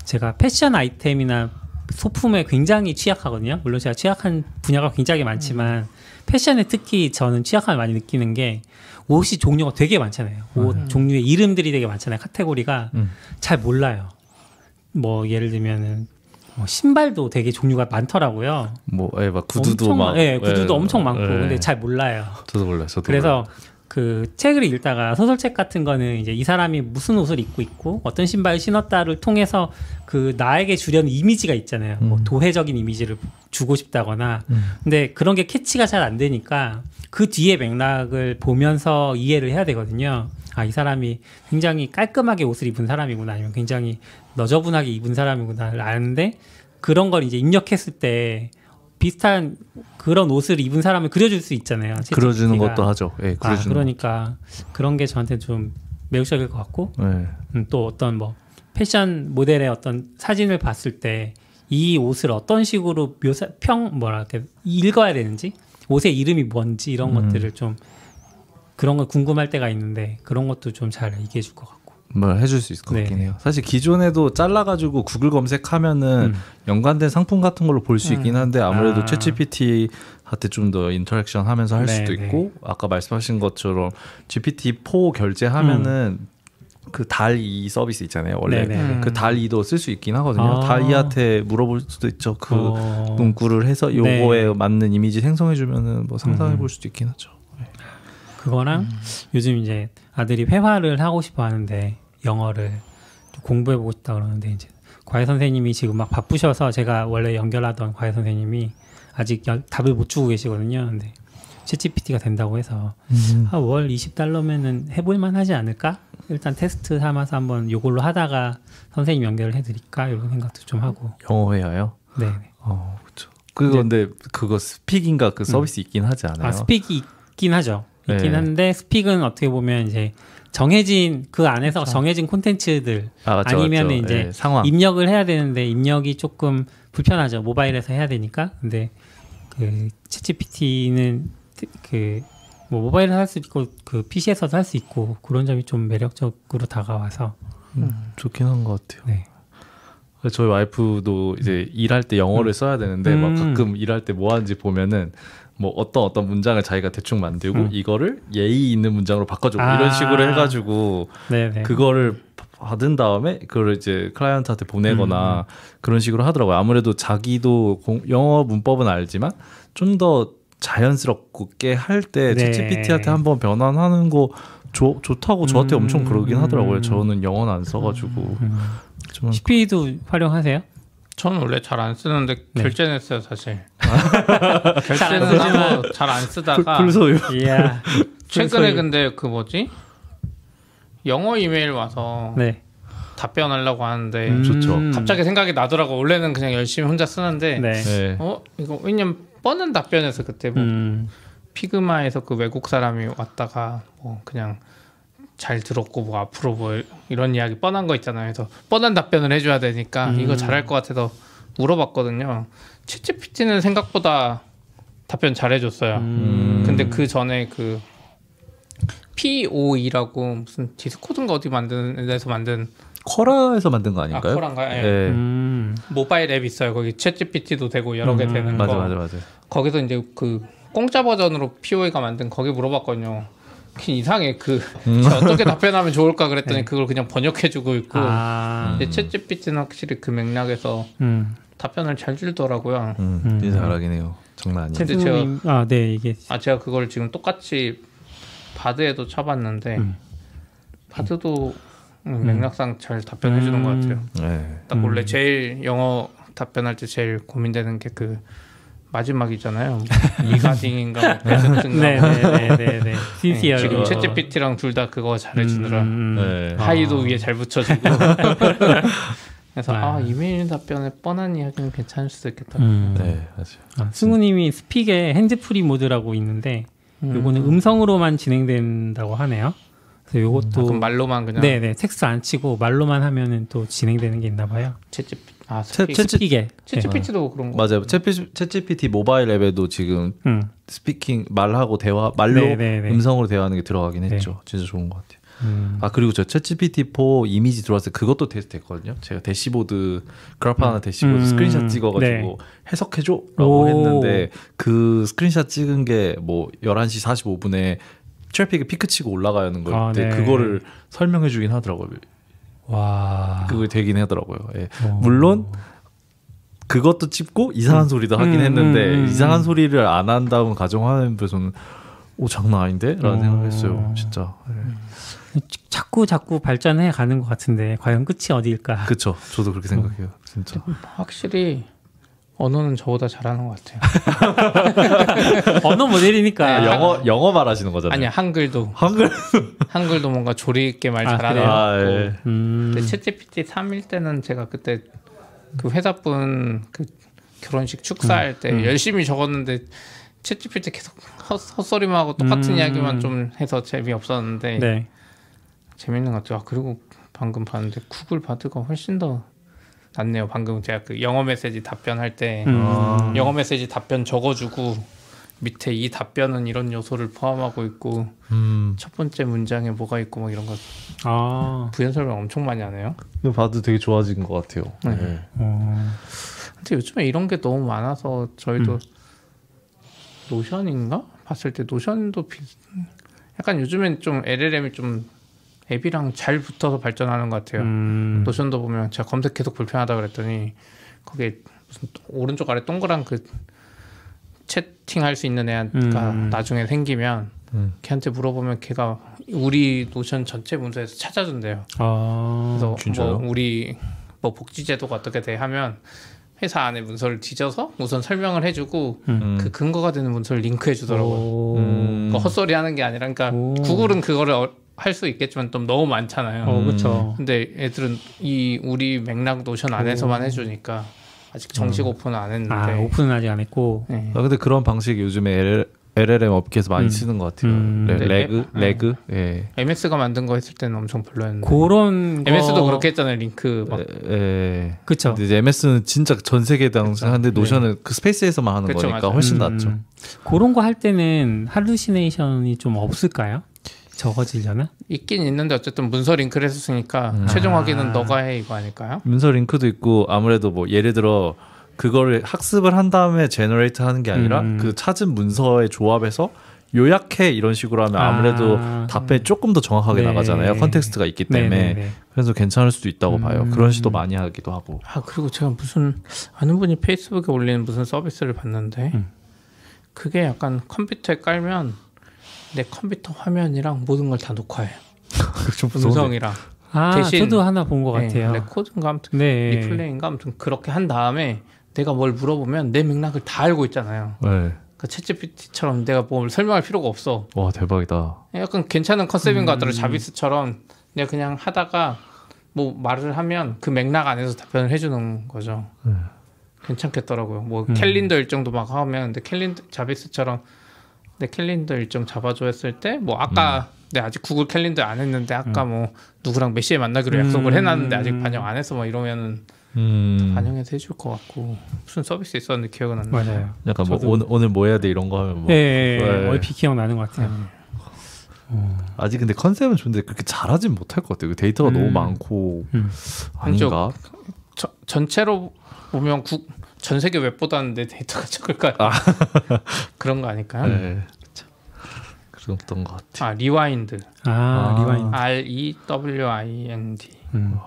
제가 패션 아이템이나 소품에 굉장히 취약하거든요. 물론 제가 취약한 분야가 굉장히 많지만 패션에 특히 저는 취약함을 많이 느끼는 게 옷이 종류가 되게 많잖아요. 옷 종류의 이름들이 되게 많잖아요. 카테고리가 잘 몰라요. 뭐 예를 들면은 신발도 되게 종류가 많더라고요. 뭐, 예, 막 구두도 엄청, 막, 예, 구두도 예, 엄청 많고, 예. 근데 잘 몰라요. 저도 몰라요. 그래서 그 책을 읽다가 소설책 같은 거는 이제 이 사람이 무슨 옷을 입고 있고 어떤 신발을 신었다를 통해서 그 나에게 주려는 이미지가 있잖아요. 뭐 도회적인 이미지를 주고 싶다거나, 근데 그런 게 캐치가 잘 안 되니까 그 뒤에 맥락을 보면서 이해를 해야 되거든요. 아, 이 사람이 굉장히 깔끔하게 옷을 입은 사람이구나, 아니면 굉장히 너저분하게 입은 사람이구나를 아는데, 그런 걸 이제 입력했을 때 비슷한 그런 옷을 입은 사람을 그려줄 수 있잖아요. 그려주는 것도 하죠. 예, 그려주는. 아, 그러니까 그런 게 저한테 좀 매력적일 것 같고, 예. 또 어떤 뭐 패션 모델의 어떤 사진을 봤을 때 이 옷을 어떤 식으로 묘사, 읽어야 되는지, 옷의 이름이 뭔지 이런 것들을 좀 그런 걸 궁금할 때가 있는데 그런 것도 좀 잘 얘기해 줄 것 같고 뭘 해줄 수 있을 것 같긴 해요. 사실 기존에도 잘라가지고 구글 검색하면은 연관된 상품 같은 걸로 볼 수 있긴 한데 아무래도 챗GPT한테 좀 더 인터랙션 하면서 할 수도 있고 아까 말씀하신 것처럼 GPT-4 결제하면은 그 .이 서비스 있잖아요. 원래 그 .i도 쓸 수 있긴 하거든요. 아. .i한테 물어볼 수도 있죠. 그 문구를 해서 요거에 맞는 이미지 생성해주면은 뭐 상상해 볼 수도 있긴 하죠. 그거랑 요즘 이제 아들이 회화를 하고 싶어 하는데 영어를 좀 공부해보고 싶다 그러는데 이제 과외 선생님이 지금 막 바쁘셔서 제가 원래 연결하던 과외 선생님이 아직 답을 못 주고 계시거든요. 근데 챗GPT가 된다고 해서 아, 월 $20면은 해볼만 하지 않을까? 일단 테스트 삼아서 한번 요걸로 하다가 선생님 연결을 해드릴까? 이런 생각도 좀 하고. 영어 회화요? 네. 어, 그렇죠. 근데 그거 스픽인가 그 서비스 있긴 하지 않아요? 아, 스픽이 있긴 하죠. 있긴 한데 스픽은 어떻게 보면 이제 정해진 그 안에서 정해진 콘텐츠들 아니면 이제 상황. 입력을 해야 되는데 입력이 조금 불편하죠. 모바일에서 해야 되니까. 근데 그 챗GPT는 그 뭐 모바일에서 할 수 있고 그 PC에서도 할 수 있고 그런 점이 좀 매력적으로 다가와서 좋긴 한 것 같아요. 네. 저희 와이프도 이제 일할 때 영어를 써야 되는데 막 가끔 일할 때 뭐 하는지 보면은. 뭐 어떤 문장을 자기가 대충 만들고 이거를 예의 있는 문장으로 바꿔주고 이런 식으로 해가지고 그거를 받은 다음에 그걸 이제 클라이언트한테 보내거나 그런 식으로 하더라고요. 아무래도 자기도 영어 문법은 알지만 좀 더 자연스럽게 할 때 챗GPT한테 한번 변환하는 거 좋다고 저한테 엄청 그러긴 하더라고요. 저는 영어는 안 써가지고. CP도 활용하세요? 저는 원래 잘 안 쓰는데 결제는 했어요 사실. 결제는 하고 잘 안 쓰다가 불소유. 최근에 근데 그 영어 이메일 와서 답변하려고 하는데 갑자기 생각이 나더라고. 원래는 그냥 열심히 혼자 쓰는데 이거 왜냐면 뻔한 답변에서 그때 뭐 피그마에서 그 외국 사람이 왔다가 뭐 그냥 잘 들었고 뭐 앞으로 뭐 이런 이야기 뻔한 거 있잖아요. 그래서 뻔한 답변을 해줘야 되니까 이거 잘할 것 같아서 물어봤거든요. 챗GPT는 생각보다 답변 잘해줬어요. 근데 그 전에 그 POE라고 무슨 디스코드인가 어디 만드는 데서 만든 코라에서 만든 거 아닌가요? 아, 코라인가요? 예. 모바일 앱 있어요. 거기 챗GPT도 되고 여러 개 되는 거. 맞아. 거기서 이제 그 공짜 버전으로 POE가 만든 거기 물어봤거든요. 이상해. 어떻게 답변하면 좋을까 그랬더니 그걸 그냥 번역해주고 있고 챗GPT는 확실히 그 맥락에서 답변을 잘 주더라고요. 잘하긴 해요. 장난 아니에요. 근데 제가 그걸 지금 똑같이 바드에도 쳐봤는데 바드도 맥락상 잘 답변해주는 것 같아요. 딱 원래 제일 영어 답변할 때 제일 고민되는 게 그 마지막이잖아요. 이가딩인가 베스트인가. 네네네네. 지금 챗GPT랑 둘 다 그거 잘해주느라 하이도 위에 잘 붙여주고. 그래서 이메일 답변에 뻔한 이야기는 괜찮을 수도 있겠다. 네, 맞아요. 승우님이 스픽에 핸드프리 모드라고 있는데 요거는 음성으로만 진행된다고 하네요. 그래서 요것도 그럼 말로만 그냥. 네네. 텍스트 안 치고 말로만 하면은 또 진행되는 게 있나봐요. 챗GPT. 아, 챗GPT도 그런 거 맞아요. 챗GPT 모바일 앱에도 지금 스피킹 말하고 대화 말로 음성으로 대화하는 게 들어가긴 했죠. 진짜 좋은 것 같아요. 아 그리고 저 챗GPT4 이미지 들어왔을 때 그것도 테스트했거든요. 제가 대시보드 그래프하나 대시보드 스크린샷 찍어가지고 네. 해석해줘라고 오. 했는데 그 스크린샷 찍은 게 뭐 11시 45분에 트래픽이 피크치고 올라가는 걸 아, 네. 그거를 설명해주긴 하더라고요. 와 그게 되긴 하더라고요. 예. 물론 그것도 찝고 이상한 소리도 하긴 했는데 이상한 소리를 안 한다고 가정하면서 저는 오 장난 아닌데? 라는 생각을 했어요. 진짜 네. 자꾸 발전해 가는 것 같은데 과연 끝이 어디일까? 그쵸. 저도 그렇게 생각해요. 진짜 확실히 언어는 저보다 잘하는 것 같아요. 언어 모델이니까. 영어 말하시는 거잖아요. 아니야 한글도. 한글도 뭔가 조리 있게 말 잘하는 것 같고. 예. 근데 챗GPT 3일 때는 제가 그때 그 회사분 그 결혼식 축사할 때 열심히 적었는데 챗GPT 계속 헛소리만 하고 똑같은 이야기만 좀 해서 재미없었는데 네. 재밌는 것 같아요. 아, 그리고 방금 봤는데 구글 바드가 훨씬 더 낫네요. 방금 제가 그 영어 메시지 답변할 때 영어 메시지 답변 적어주고 밑에 이 답변은 이런 요소를 포함하고 있고 첫 번째 문장에 뭐가 있고 막 이런 거 부연 설명 엄청 많이 하네요. 이거 봐도 되게 좋아진 것 같아요. 네. 네. 근데 요즘에 이런 게 너무 많아서 저희도 노션인가? 봤을 때 노션도 약간 요즘엔 좀 LLM이 좀 앱이랑 잘 붙어서 발전하는 것 같아요. 노션도 보면 제가 검색 계속 불편하다 그랬더니 거기에 무슨 오른쪽 아래 동그란 그 채팅할 수 있는 애가 나중에 생기면 걔한테 물어보면 걔가 우리 노션 전체 문서에서 찾아준대요. 아, 그래서 진짜요? 뭐 우리 뭐 복지제도가 어떻게 돼 하면 회사 안에 문서를 뒤져서 우선 설명을 해주고 그 근거가 되는 문서를 링크해주더라고요. 그러니까 헛소리 하는 게 아니라 그러니까 구글은 그거를 할 수 있겠지만 좀 너무 많잖아요. 그렇죠. 근데 애들은 이 우리 맥락 노션 안에서만 해주니까 아직 정식 오픈은 안 했는데. 아, 오픈은 아직 안 했고. 네. 아, 근데 그런 방식이 요즘에 LLM 업계에서 많이 쓰는 것 같아요. 레그. 예. MS가 만든 거 했을 때는 엄청 별로였는데. 그런 MS도 그렇게 했잖아요. 링크 막. 그렇죠. 근데 이제 MS는 진짜 전 세계에 당사하는데 노션은 그 스페이스에서만 하는 그쵸, 거니까 맞아요. 훨씬 낫죠. 그런 거 할 때는 할루시네이션이 좀 없을까요? 적어지려나? 있긴 있는데 어쨌든 문서 링크를 했었으니까 최종 확인은 너가 해 이거 아닐까요? 문서 링크도 있고 아무래도 뭐 예를 들어 그거를 학습을 한 다음에 제너레이트 하는 게 아니라 그 찾은 문서의 조합에서 요약해 이런 식으로 하면 아무래도 답변이 조금 더 정확하게 네. 나가잖아요. 컨텍스트가 있기 때문에. 네네네. 그래서 괜찮을 수도 있다고 봐요. 그런 시도 많이 하기도 하고. 아 그리고 제가 무슨 아는 분이 페이스북에 올리는 무슨 서비스를 봤는데 그게 약간 컴퓨터에 깔면 내 컴퓨터 화면이랑 모든 걸 다 녹화해요. 음성이랑. 아, 저도 하나 본 것 같아요. 레코드인가 아무튼 리플레이인가 아무튼 그렇게 한 다음에 내가 뭘 물어보면 내 맥락을 다 알고 있잖아요. 네. 그러니까 챗GPT처럼 내가 뭘 설명할 필요가 없어. 와 대박이다. 약간 괜찮은 컨셉인 것 같더라고요. 자비스처럼 내가 그냥 하다가 뭐 말을 하면 그 맥락 안에서 답변을 해주는 거죠. 괜찮겠더라고요. 뭐 캘린더 일정도 막 하면 근데 캘린더 자비스처럼 내 캘린더 일정 잡아줘 했을 때 뭐 아까 내가 아직 구글 캘린더 안 했는데 아까 뭐 누구랑 몇 시에 만나기로 약속을 해놨는데 아직 반영 안 해서 뭐 이러면은 반영해서 해줄 것 같고 무슨 서비스 있었는데 기억은 안 나요. 맞아요. 약간 뭐 오늘 뭐 해야 돼 이런 거 하면 뭐 네. 얼핏 기억나는 것 같아요. 아직 근데 컨셉은 좋은데 그렇게 잘하진 못할 것 같아요. 데이터가 너무 많고 아닌가? 전체로 보면 전 세계 웹보다는 내 데이터가 적을까요? 아. 그런 거 아닐까요? 네. 그랬던 것 같아요. 아, 리와인드. 리와인드. R-E-W-I-N-D. 그렇군요.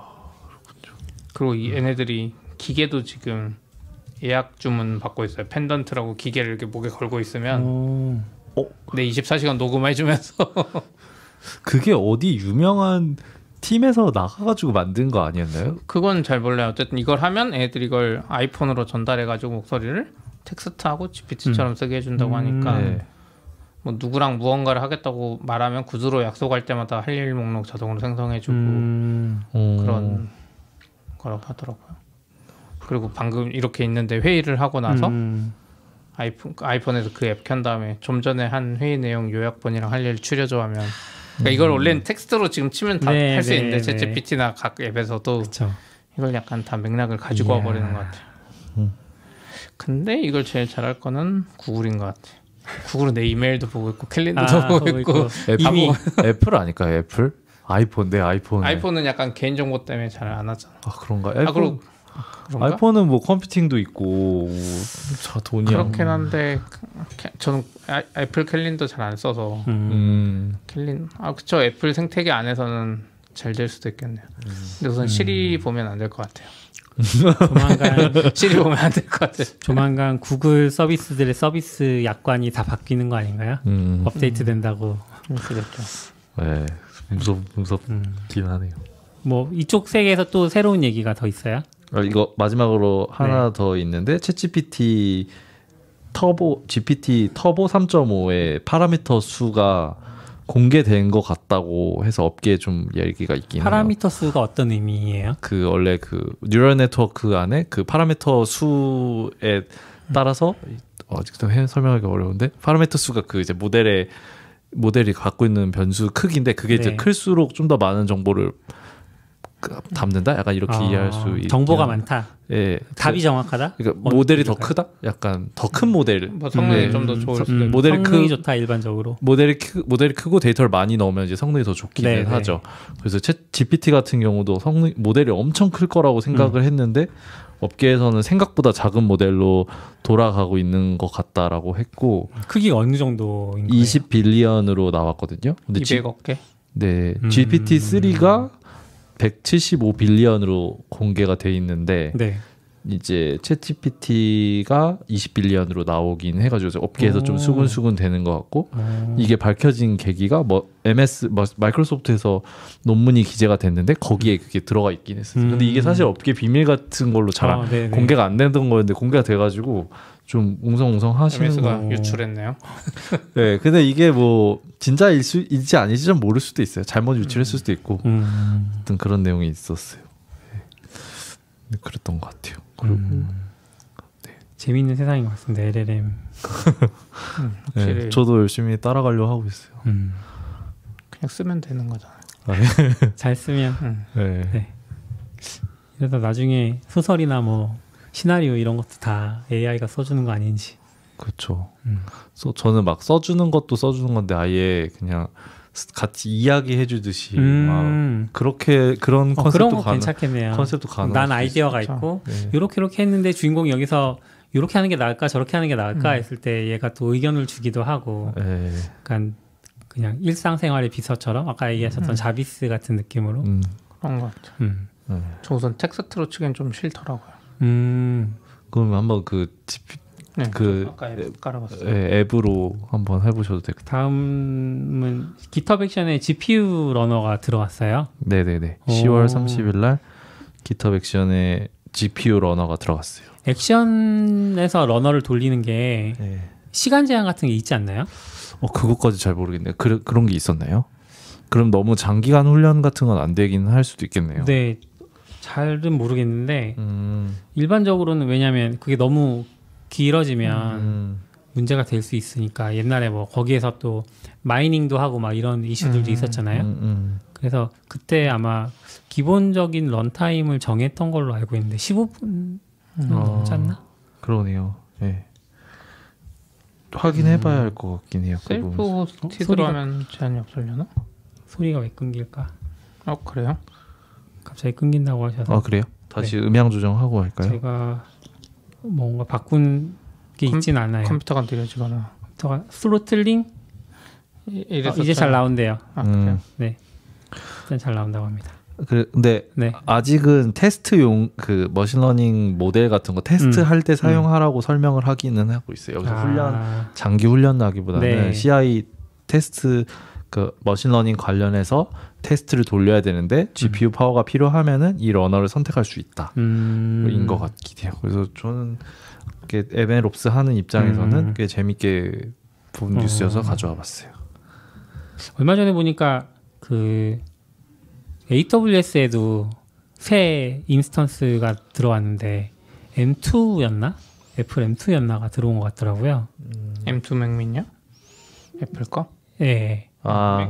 그리고 얘네들이 기계도 지금 예약 주문 받고 있어요. 펜던트라고 기계를 이렇게 목에 걸고 있으면 내 24시간 녹음해주면서 그게 어디 유명한 팀에서 나가가지고 만든 거 아니었나요? 그건 잘 몰라요. 어쨌든 이걸 하면 애들이 이걸 아이폰으로 전달해가지고 목소리를 텍스트하고 GPT처럼 쓰게 해준다고 하니까 네. 뭐 누구랑 무언가를 하겠다고 말하면 구두로 약속할 때마다 할 일 목록 자동으로 생성해주고 그런 거라고 하더라고요. 그리고 방금 이렇게 있는데 회의를 하고 나서 아이폰에서 그 앱 켠 다음에 좀 전에 한 회의 내용 요약본이랑 할 일 추려줘 하면 그러니까 이걸 원래는 텍스트로 지금 치면 다 할 수 있는데 챗GPT나 각 앱에서도 그쵸. 이걸 약간 다 맥락을 가지고 와버리는 것 같아요. 근데 이걸 제일 잘할 거는 구글인 것 같아요. 구글은 내 이메일도 보고 있고 캘린더도 보고 있고. 애플 아닐까요? 애플? 아이폰, 내 아이폰. 아이폰은 약간 개인정보 때문에 잘 안 하잖아. 아, 그런가? 아이폰, 아, 그런가? 아이폰은 뭐 컴퓨팅도 있고, 자, 돈이야. 그렇긴 한데, 저는 애플 캘린더 잘 안 써서. 아, 그쵸. 애플 생태계 안에서는 잘 될 수도 있겠네요. 근데 우선 시리 보면 안 될 것 같아요. 조만간 시리 보면 안 될 것 같아요. 조만간 구글 서비스들의 서비스 약관이 다 바뀌는 거 아닌가요? 업데이트 된다고. 네, 무섭긴 하네요. 뭐 이쪽 세계에서 또 새로운 얘기가 더 있어요? 이거 마지막으로 하나 더 있는데, 챗GPT 터보, GPT 터보 3.5의 파라미터 수가 공개된 것 같다고 해서 업계에 좀 얘기가 있긴 해요. 파라미터 수가 어떤 의미예요? 그 원래 그 뉴럴 네트워크 안에 그 파라미터 수에 따라서 아직도 설명하기 어려운데, 파라미터 수가 그 이제 모델이 갖고 있는 변수 크기인데, 그게 이제 클수록 좀 더 많은 정보를 담는다? 약간 이렇게 이해할 수 있다. 정보가 많다. 예, 답이 정확하다. 그러니까 모델이 더 크다. 약간 더 큰 모델. 성능이 좀 더 좋을 수도. 모델이 성능이 좋다 일반적으로. 모델이 크고 데이터를 많이 넣으면 이제 성능이 더 좋기는 하죠. 그래서 GPT 같은 경우도 성능 모델이 엄청 클 거라고 생각을 했는데, 업계에서는 생각보다 작은 모델로 돌아가고 있는 것 같다라고 했고, 크기가 어느 정도인가요? 20빌리언으로 나왔거든요. 근데 200억 개? 네, GPT-3가 175빌리언으로 공개가 돼 있는데, 이제 챗GPT가 20빌리언으로 나오긴 해가지고 업계에서 좀 수근수근 되는 것 같고, 이게 밝혀진 계기가 뭐 마이크로소프트에서 논문이 기재가 됐는데 거기에 그게 들어가 있긴 했어요. 근데 이게 사실 업계 비밀 같은 걸로 잘 공개가 안 되던 거였는데 공개가 돼가지고 좀 웅성웅성 하시는 거. 유출했네요. 네, 근데 이게 뭐 진짜일지 아닐지 좀 모를 수도 있어요. 잘못 유출했을 수도 있고, 어떤 그런 내용이 있었어요. 네, 그랬던 것 같아요. 그리고 네. 재미있는 세상인 것 같습니다. LLM. 네, 저도 열심히 따라가려고 하고 있어요. 그냥 쓰면 되는 거잖아요. 잘 쓰면. 네. 이러다 나중에 소설이나 뭐 시나리오 이런 것도 다 AI가 써주는 거 아닌지. 그렇죠. 저는 막 써주는 것도 써주는 건데, 아예 그냥 같이 이야기해 주듯이 막 그렇게 그런 컨셉도 괜찮겠네요. 컨셉도 가능. 난 아이디어가 있고 이렇게 이렇게 했는데 주인공이 여기서 이렇게 하는 게 나을까 저렇게 하는 게 나을까 했을 때 얘가 또 의견을 주기도 하고, 약간 그냥 일상생활의 비서처럼 아까 얘기하셨던 자비스 같은 느낌으로 그런 것 같아요. 저 우선 텍스트로 치기엔 좀 싫더라고요. 그럼 한번 아까 앱 깔아봤어요. 앱으로 한번 해보셔도 되고. 다음은 깃헙 액션에 GPU 러너가 들어왔어요. 네네네. 10월 30일 날 깃헙 액션에 GPU 러너가 들어갔어요. 액션에서 러너를 돌리는 게 시간 제한 같은 게 있지 않나요? 그것까지 잘 모르겠네요. 그런 게 있었나요? 그럼 너무 장기간 훈련 같은 건 안 되긴 할 수도 있겠네요. 네, 잘은 모르겠는데 일반적으로는, 왜냐하면 그게 너무 길어지면 문제가 될 수 있으니까, 옛날에 뭐 거기에서 또 마이닝도 하고 막 이런 이슈들도 있었잖아요. 그래서 그때 아마 기본적인 런타임을 정했던 걸로 알고 있는데 15분 넘지 않나? 그러네요. 네. 확인해봐야 할 것 같긴 해요. 셀프 호스티드로 하면 제한이 없으려나? 소리가 왜 끊길까? 그래요? 갑자기 끊긴다고 하셔서. 그래요? 다시 음향 조정하고 할까요? 제가 뭔가 바꾼 게 있진 않아요. 컴퓨터가 느려지거나. 컴퓨터가 스로틀링? 이제 잘 나온대요. 그래요? 네, 일단 잘 나온다고 합니다. 근데 아직은 테스트용 그 머신러닝 모델 같은 거 테스트할 때 사용하라고 설명을 하기는 하고 있어요. 여기서 장기 훈련 나기보다는 CI 테스트, 그 머신러닝 관련해서 테스트를 돌려야 되는데 GPU 파워가 필요하면은 이 러너를 선택할 수 있다 인 것 같긴 해요. 그래서 저는 MLOps 하는 입장에서는 꽤 재밌게 본 뉴스여서 가져와 봤어요. 얼마 전에 보니까 그 AWS에도 새 인스턴스가 들어왔는데 M2였나? 애플 M2였나가 들어온 것 같더라고요. M2 맥미니요? 애플 거? 네.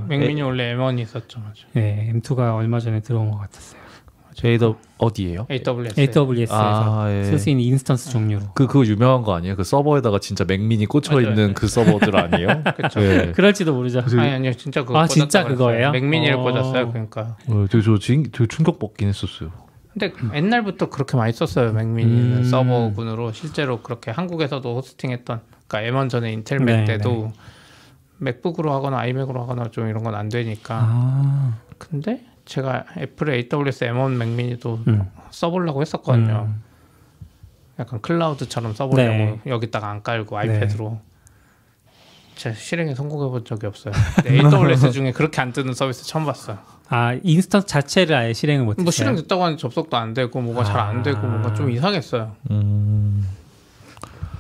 맥미니 원래 M1이 있었죠. 맞아. 네, M2가 얼마 전에 들어온 것 같았어요. 저희도 어디예요? AWS에서 쓸 수 있는 인스턴스 종류로. 그거 유명한 거 아니에요? 그 서버에다가 진짜 맥 미니 꽂혀 맞아요, 있는 맞아요. 그 서버들 아니에요? 그렇죠. 네. 그럴지도 모르죠. 아니요, 진짜 그거. 아, 진짜 그거예요? 맥 미니를 꽂았어요. 그러니까. 되게 충격 받긴 했었어요. 근데 옛날부터 그렇게 많이 썼어요. 맥 미니는 서버군으로 실제로 그렇게 한국에서도 호스팅했던. 그러니까 M1 전에 인텔 맥 때도 맥북으로 하거나 아이맥으로 하거나 좀 이런 건 안 되니까. 근데 제가 애플의 AWS M1 맥미니도 써보려고 했었거든요. 약간 클라우드처럼 써보려고 여기다가 안 깔고 아이패드로. 제가 실행에 성공해본 적이 없어요. AWS 중에 그렇게 안 뜨는 서비스 처음 봤어요. 아, 인스턴스 자체를 아예 실행을 못했어요? 뭐 실행됐다고 하는데 접속도 안 되고 뭐가 잘 안 되고 뭔가 좀 이상했어요.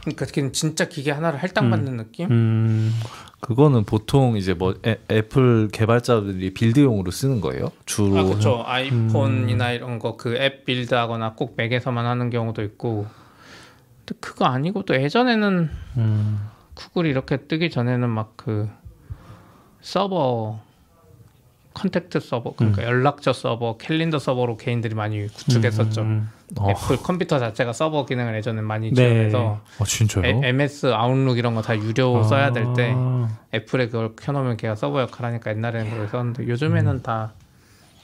그러니까 진짜 기계 하나를 할당받는 느낌? 그거는 보통 이제 뭐 애플 개발자들이 빌드용으로 쓰는 거예요? 주로. 아, 그렇죠. 아이폰이나 이런 거 그 앱 빌드하거나 꼭 맥에서만 하는 경우도 있고. 근데 그거 아니고 또 예전에는 구글이 이렇게 뜨기 전에는 막 그 서버 컨택트 서버, 그러니까 연락처 서버, 캘린더 서버로 개인들이 많이 구축했었죠. 애플 컴퓨터 자체가 서버 기능을 예전에 많이 지원해서. 아, 진짜요? MS 아웃룩 이런 거 다 유료 써야 될 때 애플에 그걸 켜놓으면 걔가 서버 역할하니까 옛날에는 그걸 썼는데 요즘에는 다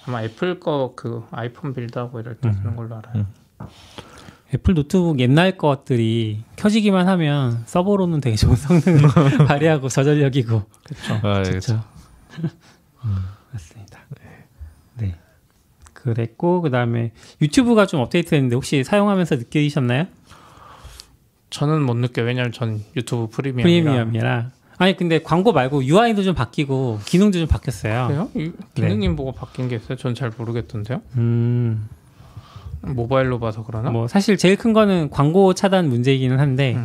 아마 애플 거 그 아이폰 빌드하고 이럴 때 쓰는 걸로 알아요. 애플 노트북 옛날 것들이 켜지기만 하면 서버로는 되게 좋은 성능을 발휘하고 저전력이고. 그렇죠. 맞습니다. 네. 그랬고 그다음에 유튜브가 좀 업데이트됐는데 혹시 사용하면서 느끼셨나요? 저는 못 느껴요. 왜냐하면 전 유튜브 프리미엄이라. 아니 근데 광고 말고 UI도 좀 바뀌고 기능도 좀 바뀌었어요. 그래요? 기능이 뭐가 바뀐 게 있어요? 전 잘 모르겠던데요. 모바일로 봐서 그러나? 뭐 사실 제일 큰 거는 광고 차단 문제이기는 한데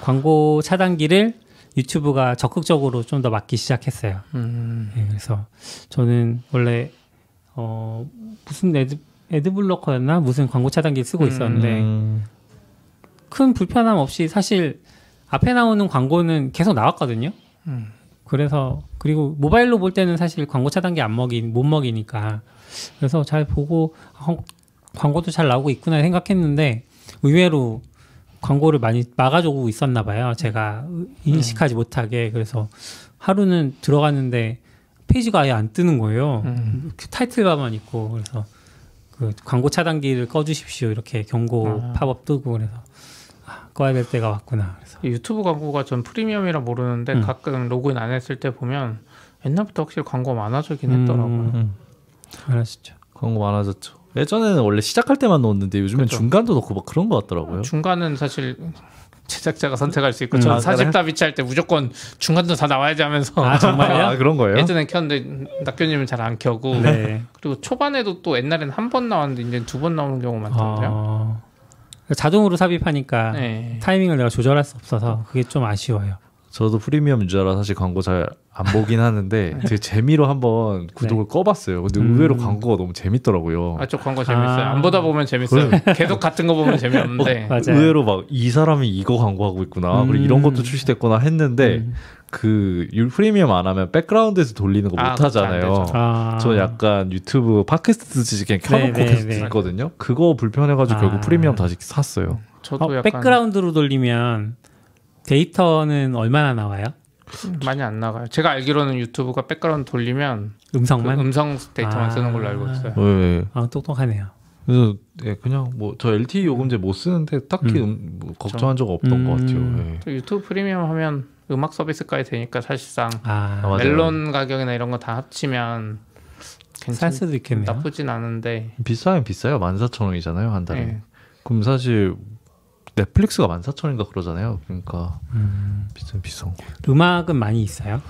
광고 차단기를 유튜브가 적극적으로 좀 더 막기 시작했어요. 네, 그래서 저는 원래 무슨 애드블로커였나 무슨 광고 차단기를 쓰고 있었는데 큰 불편함 없이 사실 앞에 나오는 광고는 계속 나왔거든요. 그래서 그리고 모바일로 볼 때는 사실 광고 차단기 못 먹이니까 그래서 잘 보고 광고도 잘 나오고 있구나 생각했는데 의외로 광고를 많이 막아주고 있었나 봐요. 제가 인식하지 못하게. 그래서 하루는 들어갔는데 페이지가 아예 안 뜨는 거예요. 타이틀바만 있고. 그래서 그 광고 차단기를 꺼주십시오 이렇게 경고 팝업 뜨고. 그래서 꺼야 될 때가 왔구나. 그래서 유튜브 광고가 전 프리미엄이라 모르는데 가끔 로그인 안 했을 때 보면 옛날부터 확실히 광고 많아지긴 했더라고요. 많아졌죠. 광고 많아졌죠. 예전에는 원래 시작할 때만 넣었는데 요즘엔 그렇죠. 중간도 넣고 막 그런 것 같더라고요. 중간은 사실 제작자가 선택할 수 있고 저는 사십다비치 할 때 무조건 중간도 다 나와야지 하면서. 아 정말요? 아, 그런 거예요? 예전엔 켰는데 낙교님은 잘 안 켜고. 네. 그리고 초반에도 또 옛날엔 한 번 나왔는데 이제 두 번 나오는 경우가 많던데요. 자동으로 삽입하니까 네. 타이밍을 내가 조절할 수 없어서 그게 좀 아쉬워요. 저도 프리미엄 유저라 사실 광고 잘 안 보긴 하는데 되게 재미로 한번 구독을 꺼봤어요. 근데 의외로 광고가 너무 재밌더라고요. 아, 저 광고 재밌어요. 안 보다 보면 재밌어요. 계속 같은 거 보면 재미없는데. 맞아요. 의외로 막 이 사람이 이거 광고하고 있구나. 그리고 이런 것도 출시됐구나 했는데 그 프리미엄 안 하면 백그라운드에서 돌리는 거 못 하잖아요. 저 약간 유튜브 팟캐스트 그냥 켜놓고 계속 듣거든요. 그거 불편해가지고 결국 프리미엄 다시 샀어요. 저도 약간 백그라운드로 돌리면 데이터는 얼마나 나와요? 많이 안 나가요. 제가 알기로는 유튜브가 백그라운드 돌리면 음성만? 그 음성 데이터만 쓰는 걸로 알고 있어요. 네. 아, 똑똑하네요. 그래서 그냥 뭐 저 LTE 요금제 못 쓰는데 딱히 뭐 걱정한 적 없던 것 같아요. 네. 유튜브 프리미엄 하면 음악 서비스까지 되니까 사실상 멜론 가격이나 이런 거 다 합치면 살 수도 있겠네요. 나쁘진 않은데 비싸면 비싸요. 14,000원이잖아요 한 달에. 네. 그럼 사실 넷플릭스가 14,000원인가 그러잖아요. 그러니까 비싼 거. 음악은 많이 있어요?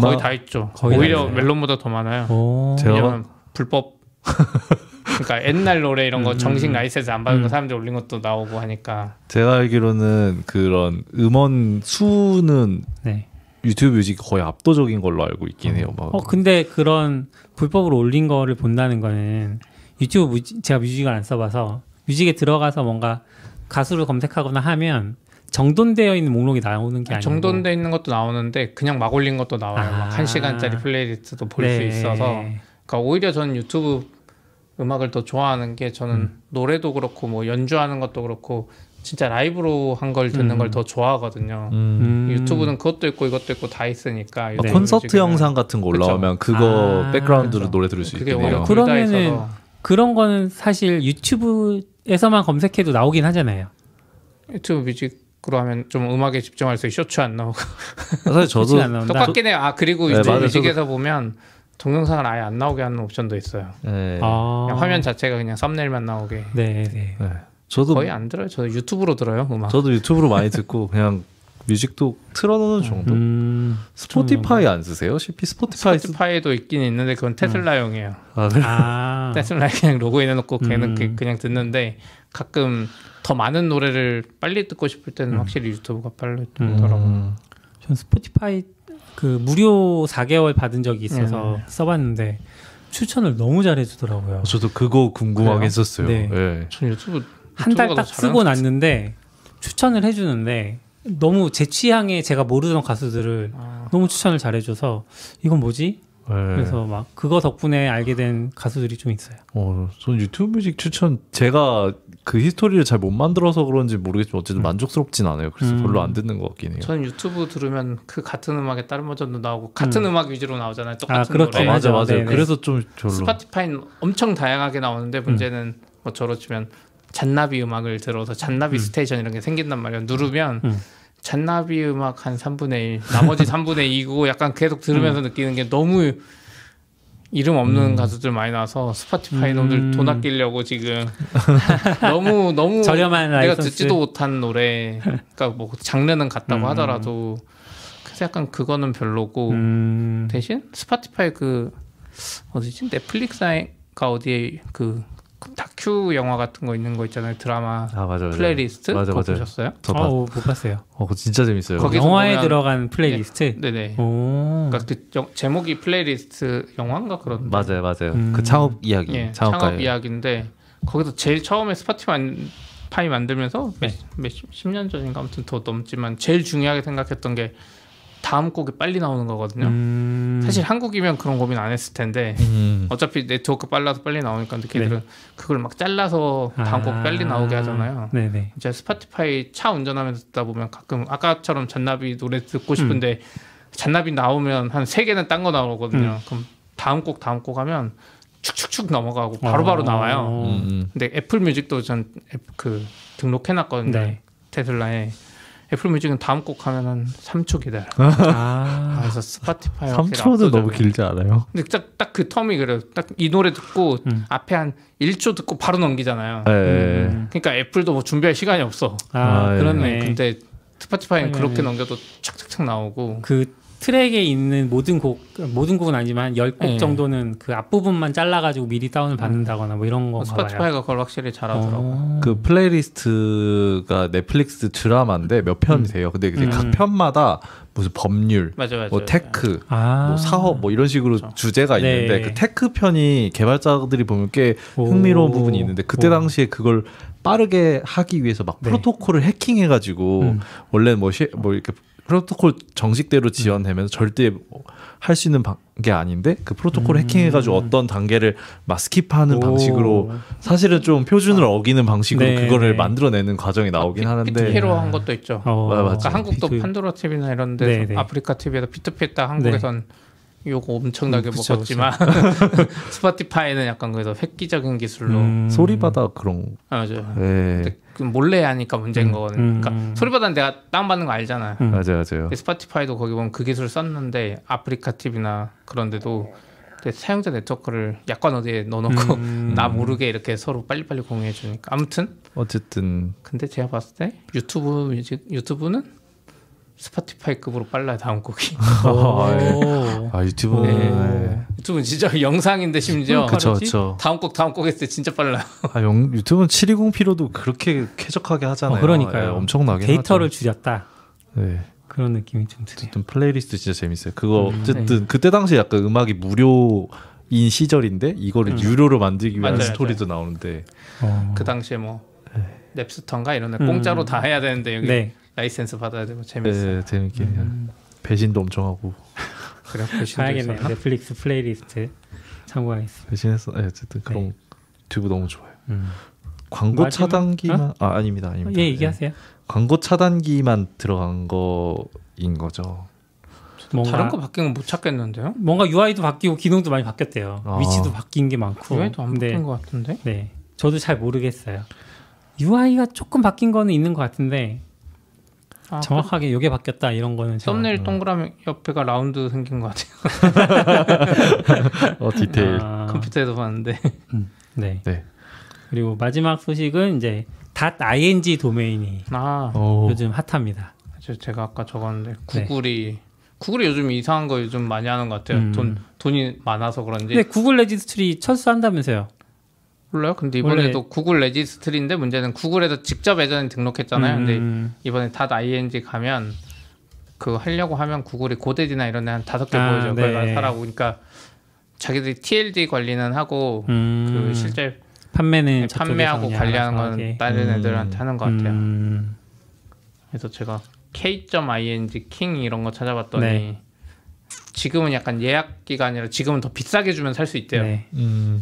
거의 다 있죠. 거의 오히려 다 멜론보다 더 많아요. 왜냐면 불법 그러니까 옛날 노래 이런 거 정식 라이센스 안 받은 거 사람들 올린 것도 나오고 하니까. 제가 알기로는 그런 음원 수는 유튜브 뮤직 거의 압도적인 걸로 알고 있긴 해요. 막. 근데 그런 불법으로 올린 거를 본다는 거는 유튜브 제가 뮤직을 안 써봐서 뮤직에 들어가서 뭔가 가수를 검색하거나 하면 정돈되어 있는 목록이 나오는 게 아니고 정돈되어 있는 것도 나오는데 그냥 막 올린 것도 나와요. 막 1시간짜리 플레이리스트도 볼 수 있어서. 그러니까 오히려 저는 유튜브 음악을 더 좋아하는 게 저는 노래도 그렇고 뭐 연주하는 것도 그렇고 진짜 라이브로 한 걸 듣는 걸 더 좋아하거든요. 유튜브는 그것도 있고 이것도 있고 다 있으니까. 아, 콘서트 지금은. 영상 같은 거 올라오면 그쵸? 그거 백그라운드로 노래 들을 수 있겠네요. 그러면은 그런 거는 사실 유튜브에서만 검색해도 나오긴 하잖아요. 유튜브 뮤직으로 하면 좀 음악에 집중할 수 있어요. 쇼츠 안 나오고. 사실 저도 똑같긴 해요. 아 그리고 네, 유튜브 뮤직에서 저도... 보면 동영상을 아예 안 나오게 하는 옵션도 있어요. 네. 아. 화면 자체가 그냥 썸네일만 나오게. 네. 네. 네. 저도 거의 안 들어요. 저도 유튜브로 들어요. 음악. 저도 유튜브로 많이 듣고 그냥 뮤직도 틀어놓는 정도. 스포티파이 안 쓰세요? 스포티파이도 있긴 있는데 그건 테슬라용이에요. 아, 그래? 아. 테슬라에 그냥 로그인해놓고 걔는 그냥 듣는데 가끔 더 많은 노래를 빨리 듣고 싶을 때는 확실히 유튜브가 빨리 듣더라고요. 전 스포티파이 그 무료 4개월 받은 적이 있어서 써봤는데 추천을 너무 잘해주더라고요. 저도 그거 궁금하게 했었어요. 네. 네. 전 유튜브 한 달 딱 쓰고 났는데 추천을 해주는데 너무 제 취향에 제가 모르던 가수들을 너무 추천을 잘해줘서 이건 뭐지? 네. 그래서 막 그거 덕분에 알게 된 가수들이 좀 있어요. 전 유튜브 뮤직 추천 제가 그 히스토리를 잘 못 만들어서 그런지 모르겠지만 어쨌든 만족스럽진 않아요. 그래서 별로 안 듣는 것 같긴 해요. 전 유튜브 들으면 그 같은 음악에 다른 버전도 나오고 같은 음악 위주로 나오잖아요. 똑같은 노래. 아, 맞아. 네네. 그래서 좀 별로. 스파티파이는 엄청 다양하게 나오는데 문제는 뭐 저로 치면 잔나비 음악을 들어서 잔나비 스테이션 이런 게 생긴단 말이에요. 누르면 잔나비 음악 한 3분의 1 나머지 3분의 2고 약간 계속 들으면서 느끼는 게 너무 이름 없는 가수들 많이 나와서 스파티파이 놈들 돈 아끼려고 지금 너무 저렴한 내가 라이선스. 듣지도 못한 노래 그러니까 뭐 장르는 같다고 하더라도 그래서 약간 그거는 별로고 대신 스파티파이 그 어디지? 넷플릭스가 어디에 그 다큐 영화 같은 거 있는 거 있잖아요. 드라마 맞아. 플레이리스트 그거 보셨어요? 못 봤어요. 그거 진짜 재밌어요. 영화에 들어간 플레이리스트? 네네. 그러니까 그 제목이 플레이리스트 영화인가 그런 맞아요. 그 창업 이야기. 네, 창업 이야기인데 거기서 제일 처음에 스파티파이 만들면서 몇 10년 전인가 아무튼 더 넘지만 제일 중요하게 생각했던 게 다음 곡이 빨리 나오는 거거든요. 사실 한국이면 그런 고민 안 했을 텐데 어차피 네트워크 빨라서 빨리 나오니까 걔들은 그걸 막 잘라서 다음 곡 빨리 나오게 하잖아요. 네네. 이제 스파티파이 차 운전하면서 듣다 보면 가끔 아까처럼 잔나비 노래 듣고 싶은데 잔나비 나오면 한 3개는 딴 거 나오거든요. 그럼 다음 곡 하면 축축축 넘어가고 바로바로 나와요. 근데 애플 뮤직도 전 그 등록해놨거든요. 네. 테슬라에. 애플 뮤직은 다음 곡 하면 한 3초 기다려. 그래서 스파티파이 3초도 너무 길지 않아요? 근데 딱 그 텀이 그래요. 딱 이 노래 듣고 앞에 한 1초 듣고 바로 넘기잖아요. 그러니까 애플도 뭐 준비할 시간이 없어. 그렇네. 근데 스파티파이는 그렇게 넘겨도 착착착 나오고 그 트랙에 있는 모든 곡은 아니지만 10곡 정도는 그 앞부분만 잘라가지고 미리 다운을 받는다거나 뭐 이런 거 스파티파이가 그걸 확실히 잘하더라고요. 그 플레이리스트가 넷플릭스 드라마인데 몇 편이세요? 근데 각 편마다 무슨 법률, 맞아. 뭐 테크, 뭐 사업 뭐 이런 식으로 그렇죠. 주제가 있는데 그 테크 편이 개발자들이 보면 꽤 흥미로운 부분이 있는데 그때 당시에 그걸 빠르게 하기 위해서 막 프로토콜을 해킹해가지고 원래 뭐 이렇게 프로토콜 정식대로 지원하면 절대 할 수 있는 게 아닌데 그 프로토콜 해킹해가지고 어떤 단계를 막 스킵하는 방식으로 사실은 좀 표준을 어기는 방식으로 그거를 만들어내는 과정이 나오긴 하는데 P2P로 한 것도 있죠. 그러니까 한국도 P2P. 판도라 TV나 이런 데서 아프리카 TV에서 P2P 했다 한국에선 요거 엄청나게 먹었지만 스파티파이는 약간 그래서 획기적인 기술로 소리바다 그런 맞아요. 근데 몰래 하니까 문제인 거거든요. 그러니까 소리바다는 내가 다운받는 거 알잖아요. 맞아요. 스파티파이도 거기 보면 그 기술을 썼는데 아프리카 TV나 그런 데도 사용자 네트워크를 약관 어디에 넣어놓고 나 모르게 이렇게 서로 빨리빨리 공유해 주니까 아무튼 어쨌든 근데 제가 봤을 때 유튜브는 스파티파이급으로 빨라요 다음 곡이. 유튜브는 유튜브는 진짜 영상인데 심지어 그쵸. 다음 곡 했을 때 진짜 빨라요. 유튜브는 720p로도 그렇게 쾌적하게 하잖아요. 그러니까요. 엄청나게 데이터를 줄였다. 그런 느낌이 좀 드네요. 어쨌든 플레이리스트 진짜 재밌어요. 그거 어쨌든 그때 당시 약간 음악이 무료인 시절인데 이거를 유료로 만들기 위한 스토리도 나오는데 그 당시에 뭐 랩스턴가 이런 데 공짜로 다 해야 되는데 여기 라이센스 받아야 되고 재밌어요. 재밌게 배신도 엄청 하고. 그래, 배신도. 넷플릭스 플레이리스트 참고하겠습니다. 배신했어. 어쨌든 그런 유튜브 너무 좋아요. 광고 마지막, 차단기만 아닙니다. 예, 얘기하세요. 네. 광고 차단기만 들어간 거인 거죠. 뭔가, 다른 거 바뀐 건 못 찾겠는데요? 뭔가 UI도 바뀌고 기능도 많이 바뀌었대요. 아. 위치도 바뀐 게 많고. UI도 안 바뀐 것 같은데? 네. 저도 잘 모르겠어요. UI가 조금 바뀐 거는 있는 것 같은데 정확하게 요게 바뀌었다 이런 거는 썸네일 동그라미 옆에가 라운드 생긴 것 같아요. 디테일. 컴퓨터에서 봤는데. 네. 네. 그리고 마지막 소식은 이제 .ing 도메인이 요즘 핫합니다. 제가 아까 적었는데 구글이 요즘 이상한 거 요즘 많이 하는 것 같아요. 돈이 많아서 그런지. 근데 구글 레지스트리 철수한다면서요? 몰라요. 근데 이번에도 구글 레지스트리인데 문제는 구글에서 직접 예전에 등록했잖아요. 근데 이번에 .ing 가면 그 하려고 하면 구글이 고데디나 이런 데 한 5개 보여줘요. 그걸 네. 사라고. 그러니까 자기들이 TLD 관리는 하고 그 실제 판매하고 관리하는 건 다른 애들한테 하는 것 같아요. 그래서 제가 K.ing, 킹 이런 거 찾아봤더니 네. 지금은 약간 예약 기간이라 지금은 더 비싸게 주면 살 수 있대요. 네.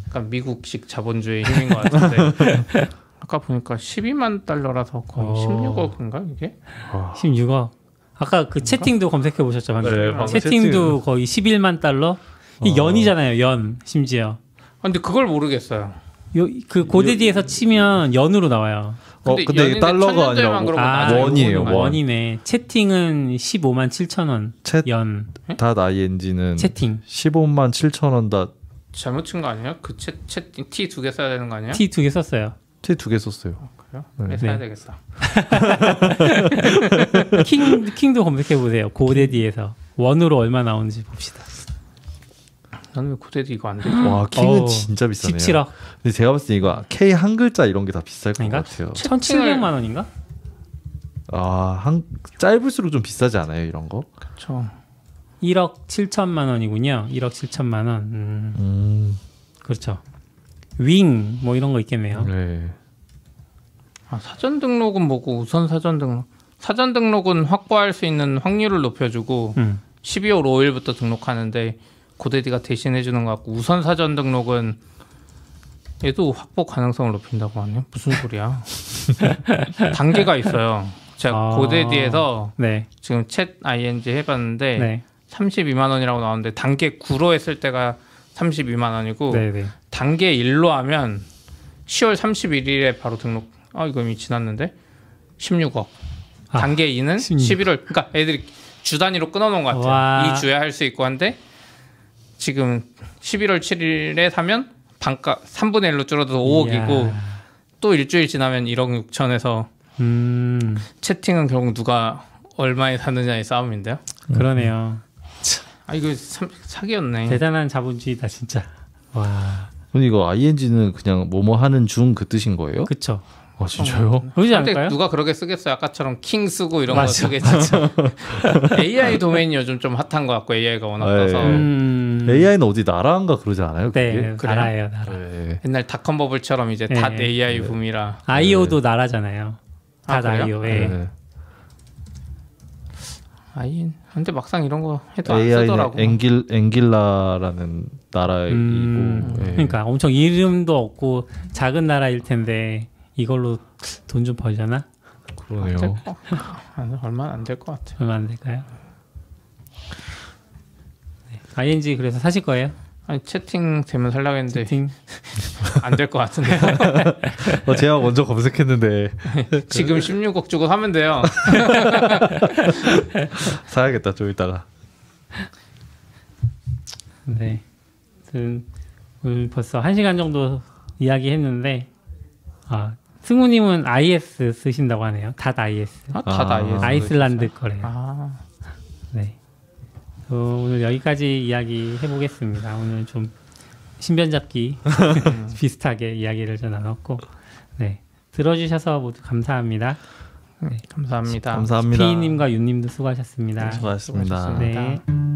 약간 미국식 자본주의 힘인 것 같은데 아까 보니까 12만 달러라서 거의 16억인가 이게? 16억. 아까 그 채팅도 검색해 보셨죠? 방금. 네, 방금 채팅도 거의 11만 달러? 이 연이잖아요. 연 심지어. 아, 근데 그걸 모르겠어요. 그 고데디에서 치면 연으로 나와요. 근데 이게 달러가 아니라고. 원이에요. 원이네. 채팅은 15만 7천 원. 연. .ing는 채팅. 15만 7천 원 다. 잘못 친 거 아니에요? 그 채팅 T 2개 써야 되는 거 아니에요? T 2개 썼어요. 그래요? 네. 써야 되겠어. 킹도 검색해 보세요. 고데디에서 원으로 얼마 나오는지 봅시다. 나는 왜 고데디 이거 안 되지? 와, 킹은 진짜 비싸네요. 17억. 근데 제가 봤을 때 이거 K 한 글자 이런 게 다 비쌀 것 같아요. 1,700만 원인가? 짧을수록 좀 비싸지 않아요, 이런 거? 그렇죠. 1억 7천만 원이군요. 1억 7천만 원. 그렇죠. 윙 뭐 이런 거 있겠네요. 네. 사전 등록은 뭐고 우선 사전 등록. 사전 등록은 확보할 수 있는 확률을 높여주고 12월 5일부터 등록하는데 고데디가 대신해주는 것 같고 우선 사전 등록은 얘도 확보 가능성을 높인다고 하네요. 무슨 소리야? 단계가 있어요. 제가 고데디에서 네. 지금 챗.ing 해봤는데 네. 32만 원이라고 나오는데 단계 9로 했을 때가 32만 원이고 네네. 단계 1로 하면 10월 31일에 바로 등록. 이거 이미 지났는데 16억. 단계 2는 11월. 그러니까 애들이 주 단위로 끊어놓은 것 같아요. 이 주에 할 수 있고 한데 지금 11월 7일에 사면 반값 3분의 1로 줄어들어서 5억이고 이야. 또 일주일 지나면 1억 6천에서 채팅은 결국 누가 얼마에 사느냐의 싸움인데요. 그러네요. 이거 사기였네. 대단한 자본주의다 진짜. 와. 근데 이거 ing는 그냥 뭐뭐 하는 중 그 뜻인 거예요? 그렇죠. 진짜요? 그러지 않을까요? 누가 그렇게 쓰겠어요? 아까처럼 킹 쓰고 이런 거 쓰겠죠. AI 도메인이 요즘 좀 핫한 것 같고 AI가 워낙 떠서 AI는 어디 나라인가 그러지 않아요? 네, 그게? 나라예요. 나라. 네. 옛날 닷컴 버블처럼 이제 닷 AI 붐이라 IO도 나라잖아요. 닷 IO. 근데 막상 이런 거 해도 안 쓰더라고. 앵길라라는 나라이고 그러니까 엄청 이름도 없고 작은 나라일 텐데 이걸로 돈 좀 벌려나? 그러네요. 얼마 안 될 것 같아요. 얼마 안 될까요? 네. ING 그래서 사실 거예요? 아니 채팅 되면 살려고 했는데 안 될 것 같은데. 제가 먼저 검색했는데 지금 16억 주고 사면 돼요. 사야겠다 좀 이따가. 네. 오늘 벌써 1시간 정도 이야기했는데 승우님은 IS 쓰신다고 하네요. .is. .is. 아이슬란드 거래요. 네. 오늘 여기까지 이야기 해보겠습니다. 오늘 좀 신변잡기 비슷하게 이야기를 좀 나눴고, 네. 들어주셔서 모두 감사합니다. 네. 감사합니다. 피이님과 윤님도 수고하셨습니다. 수고하셨습니다. 네.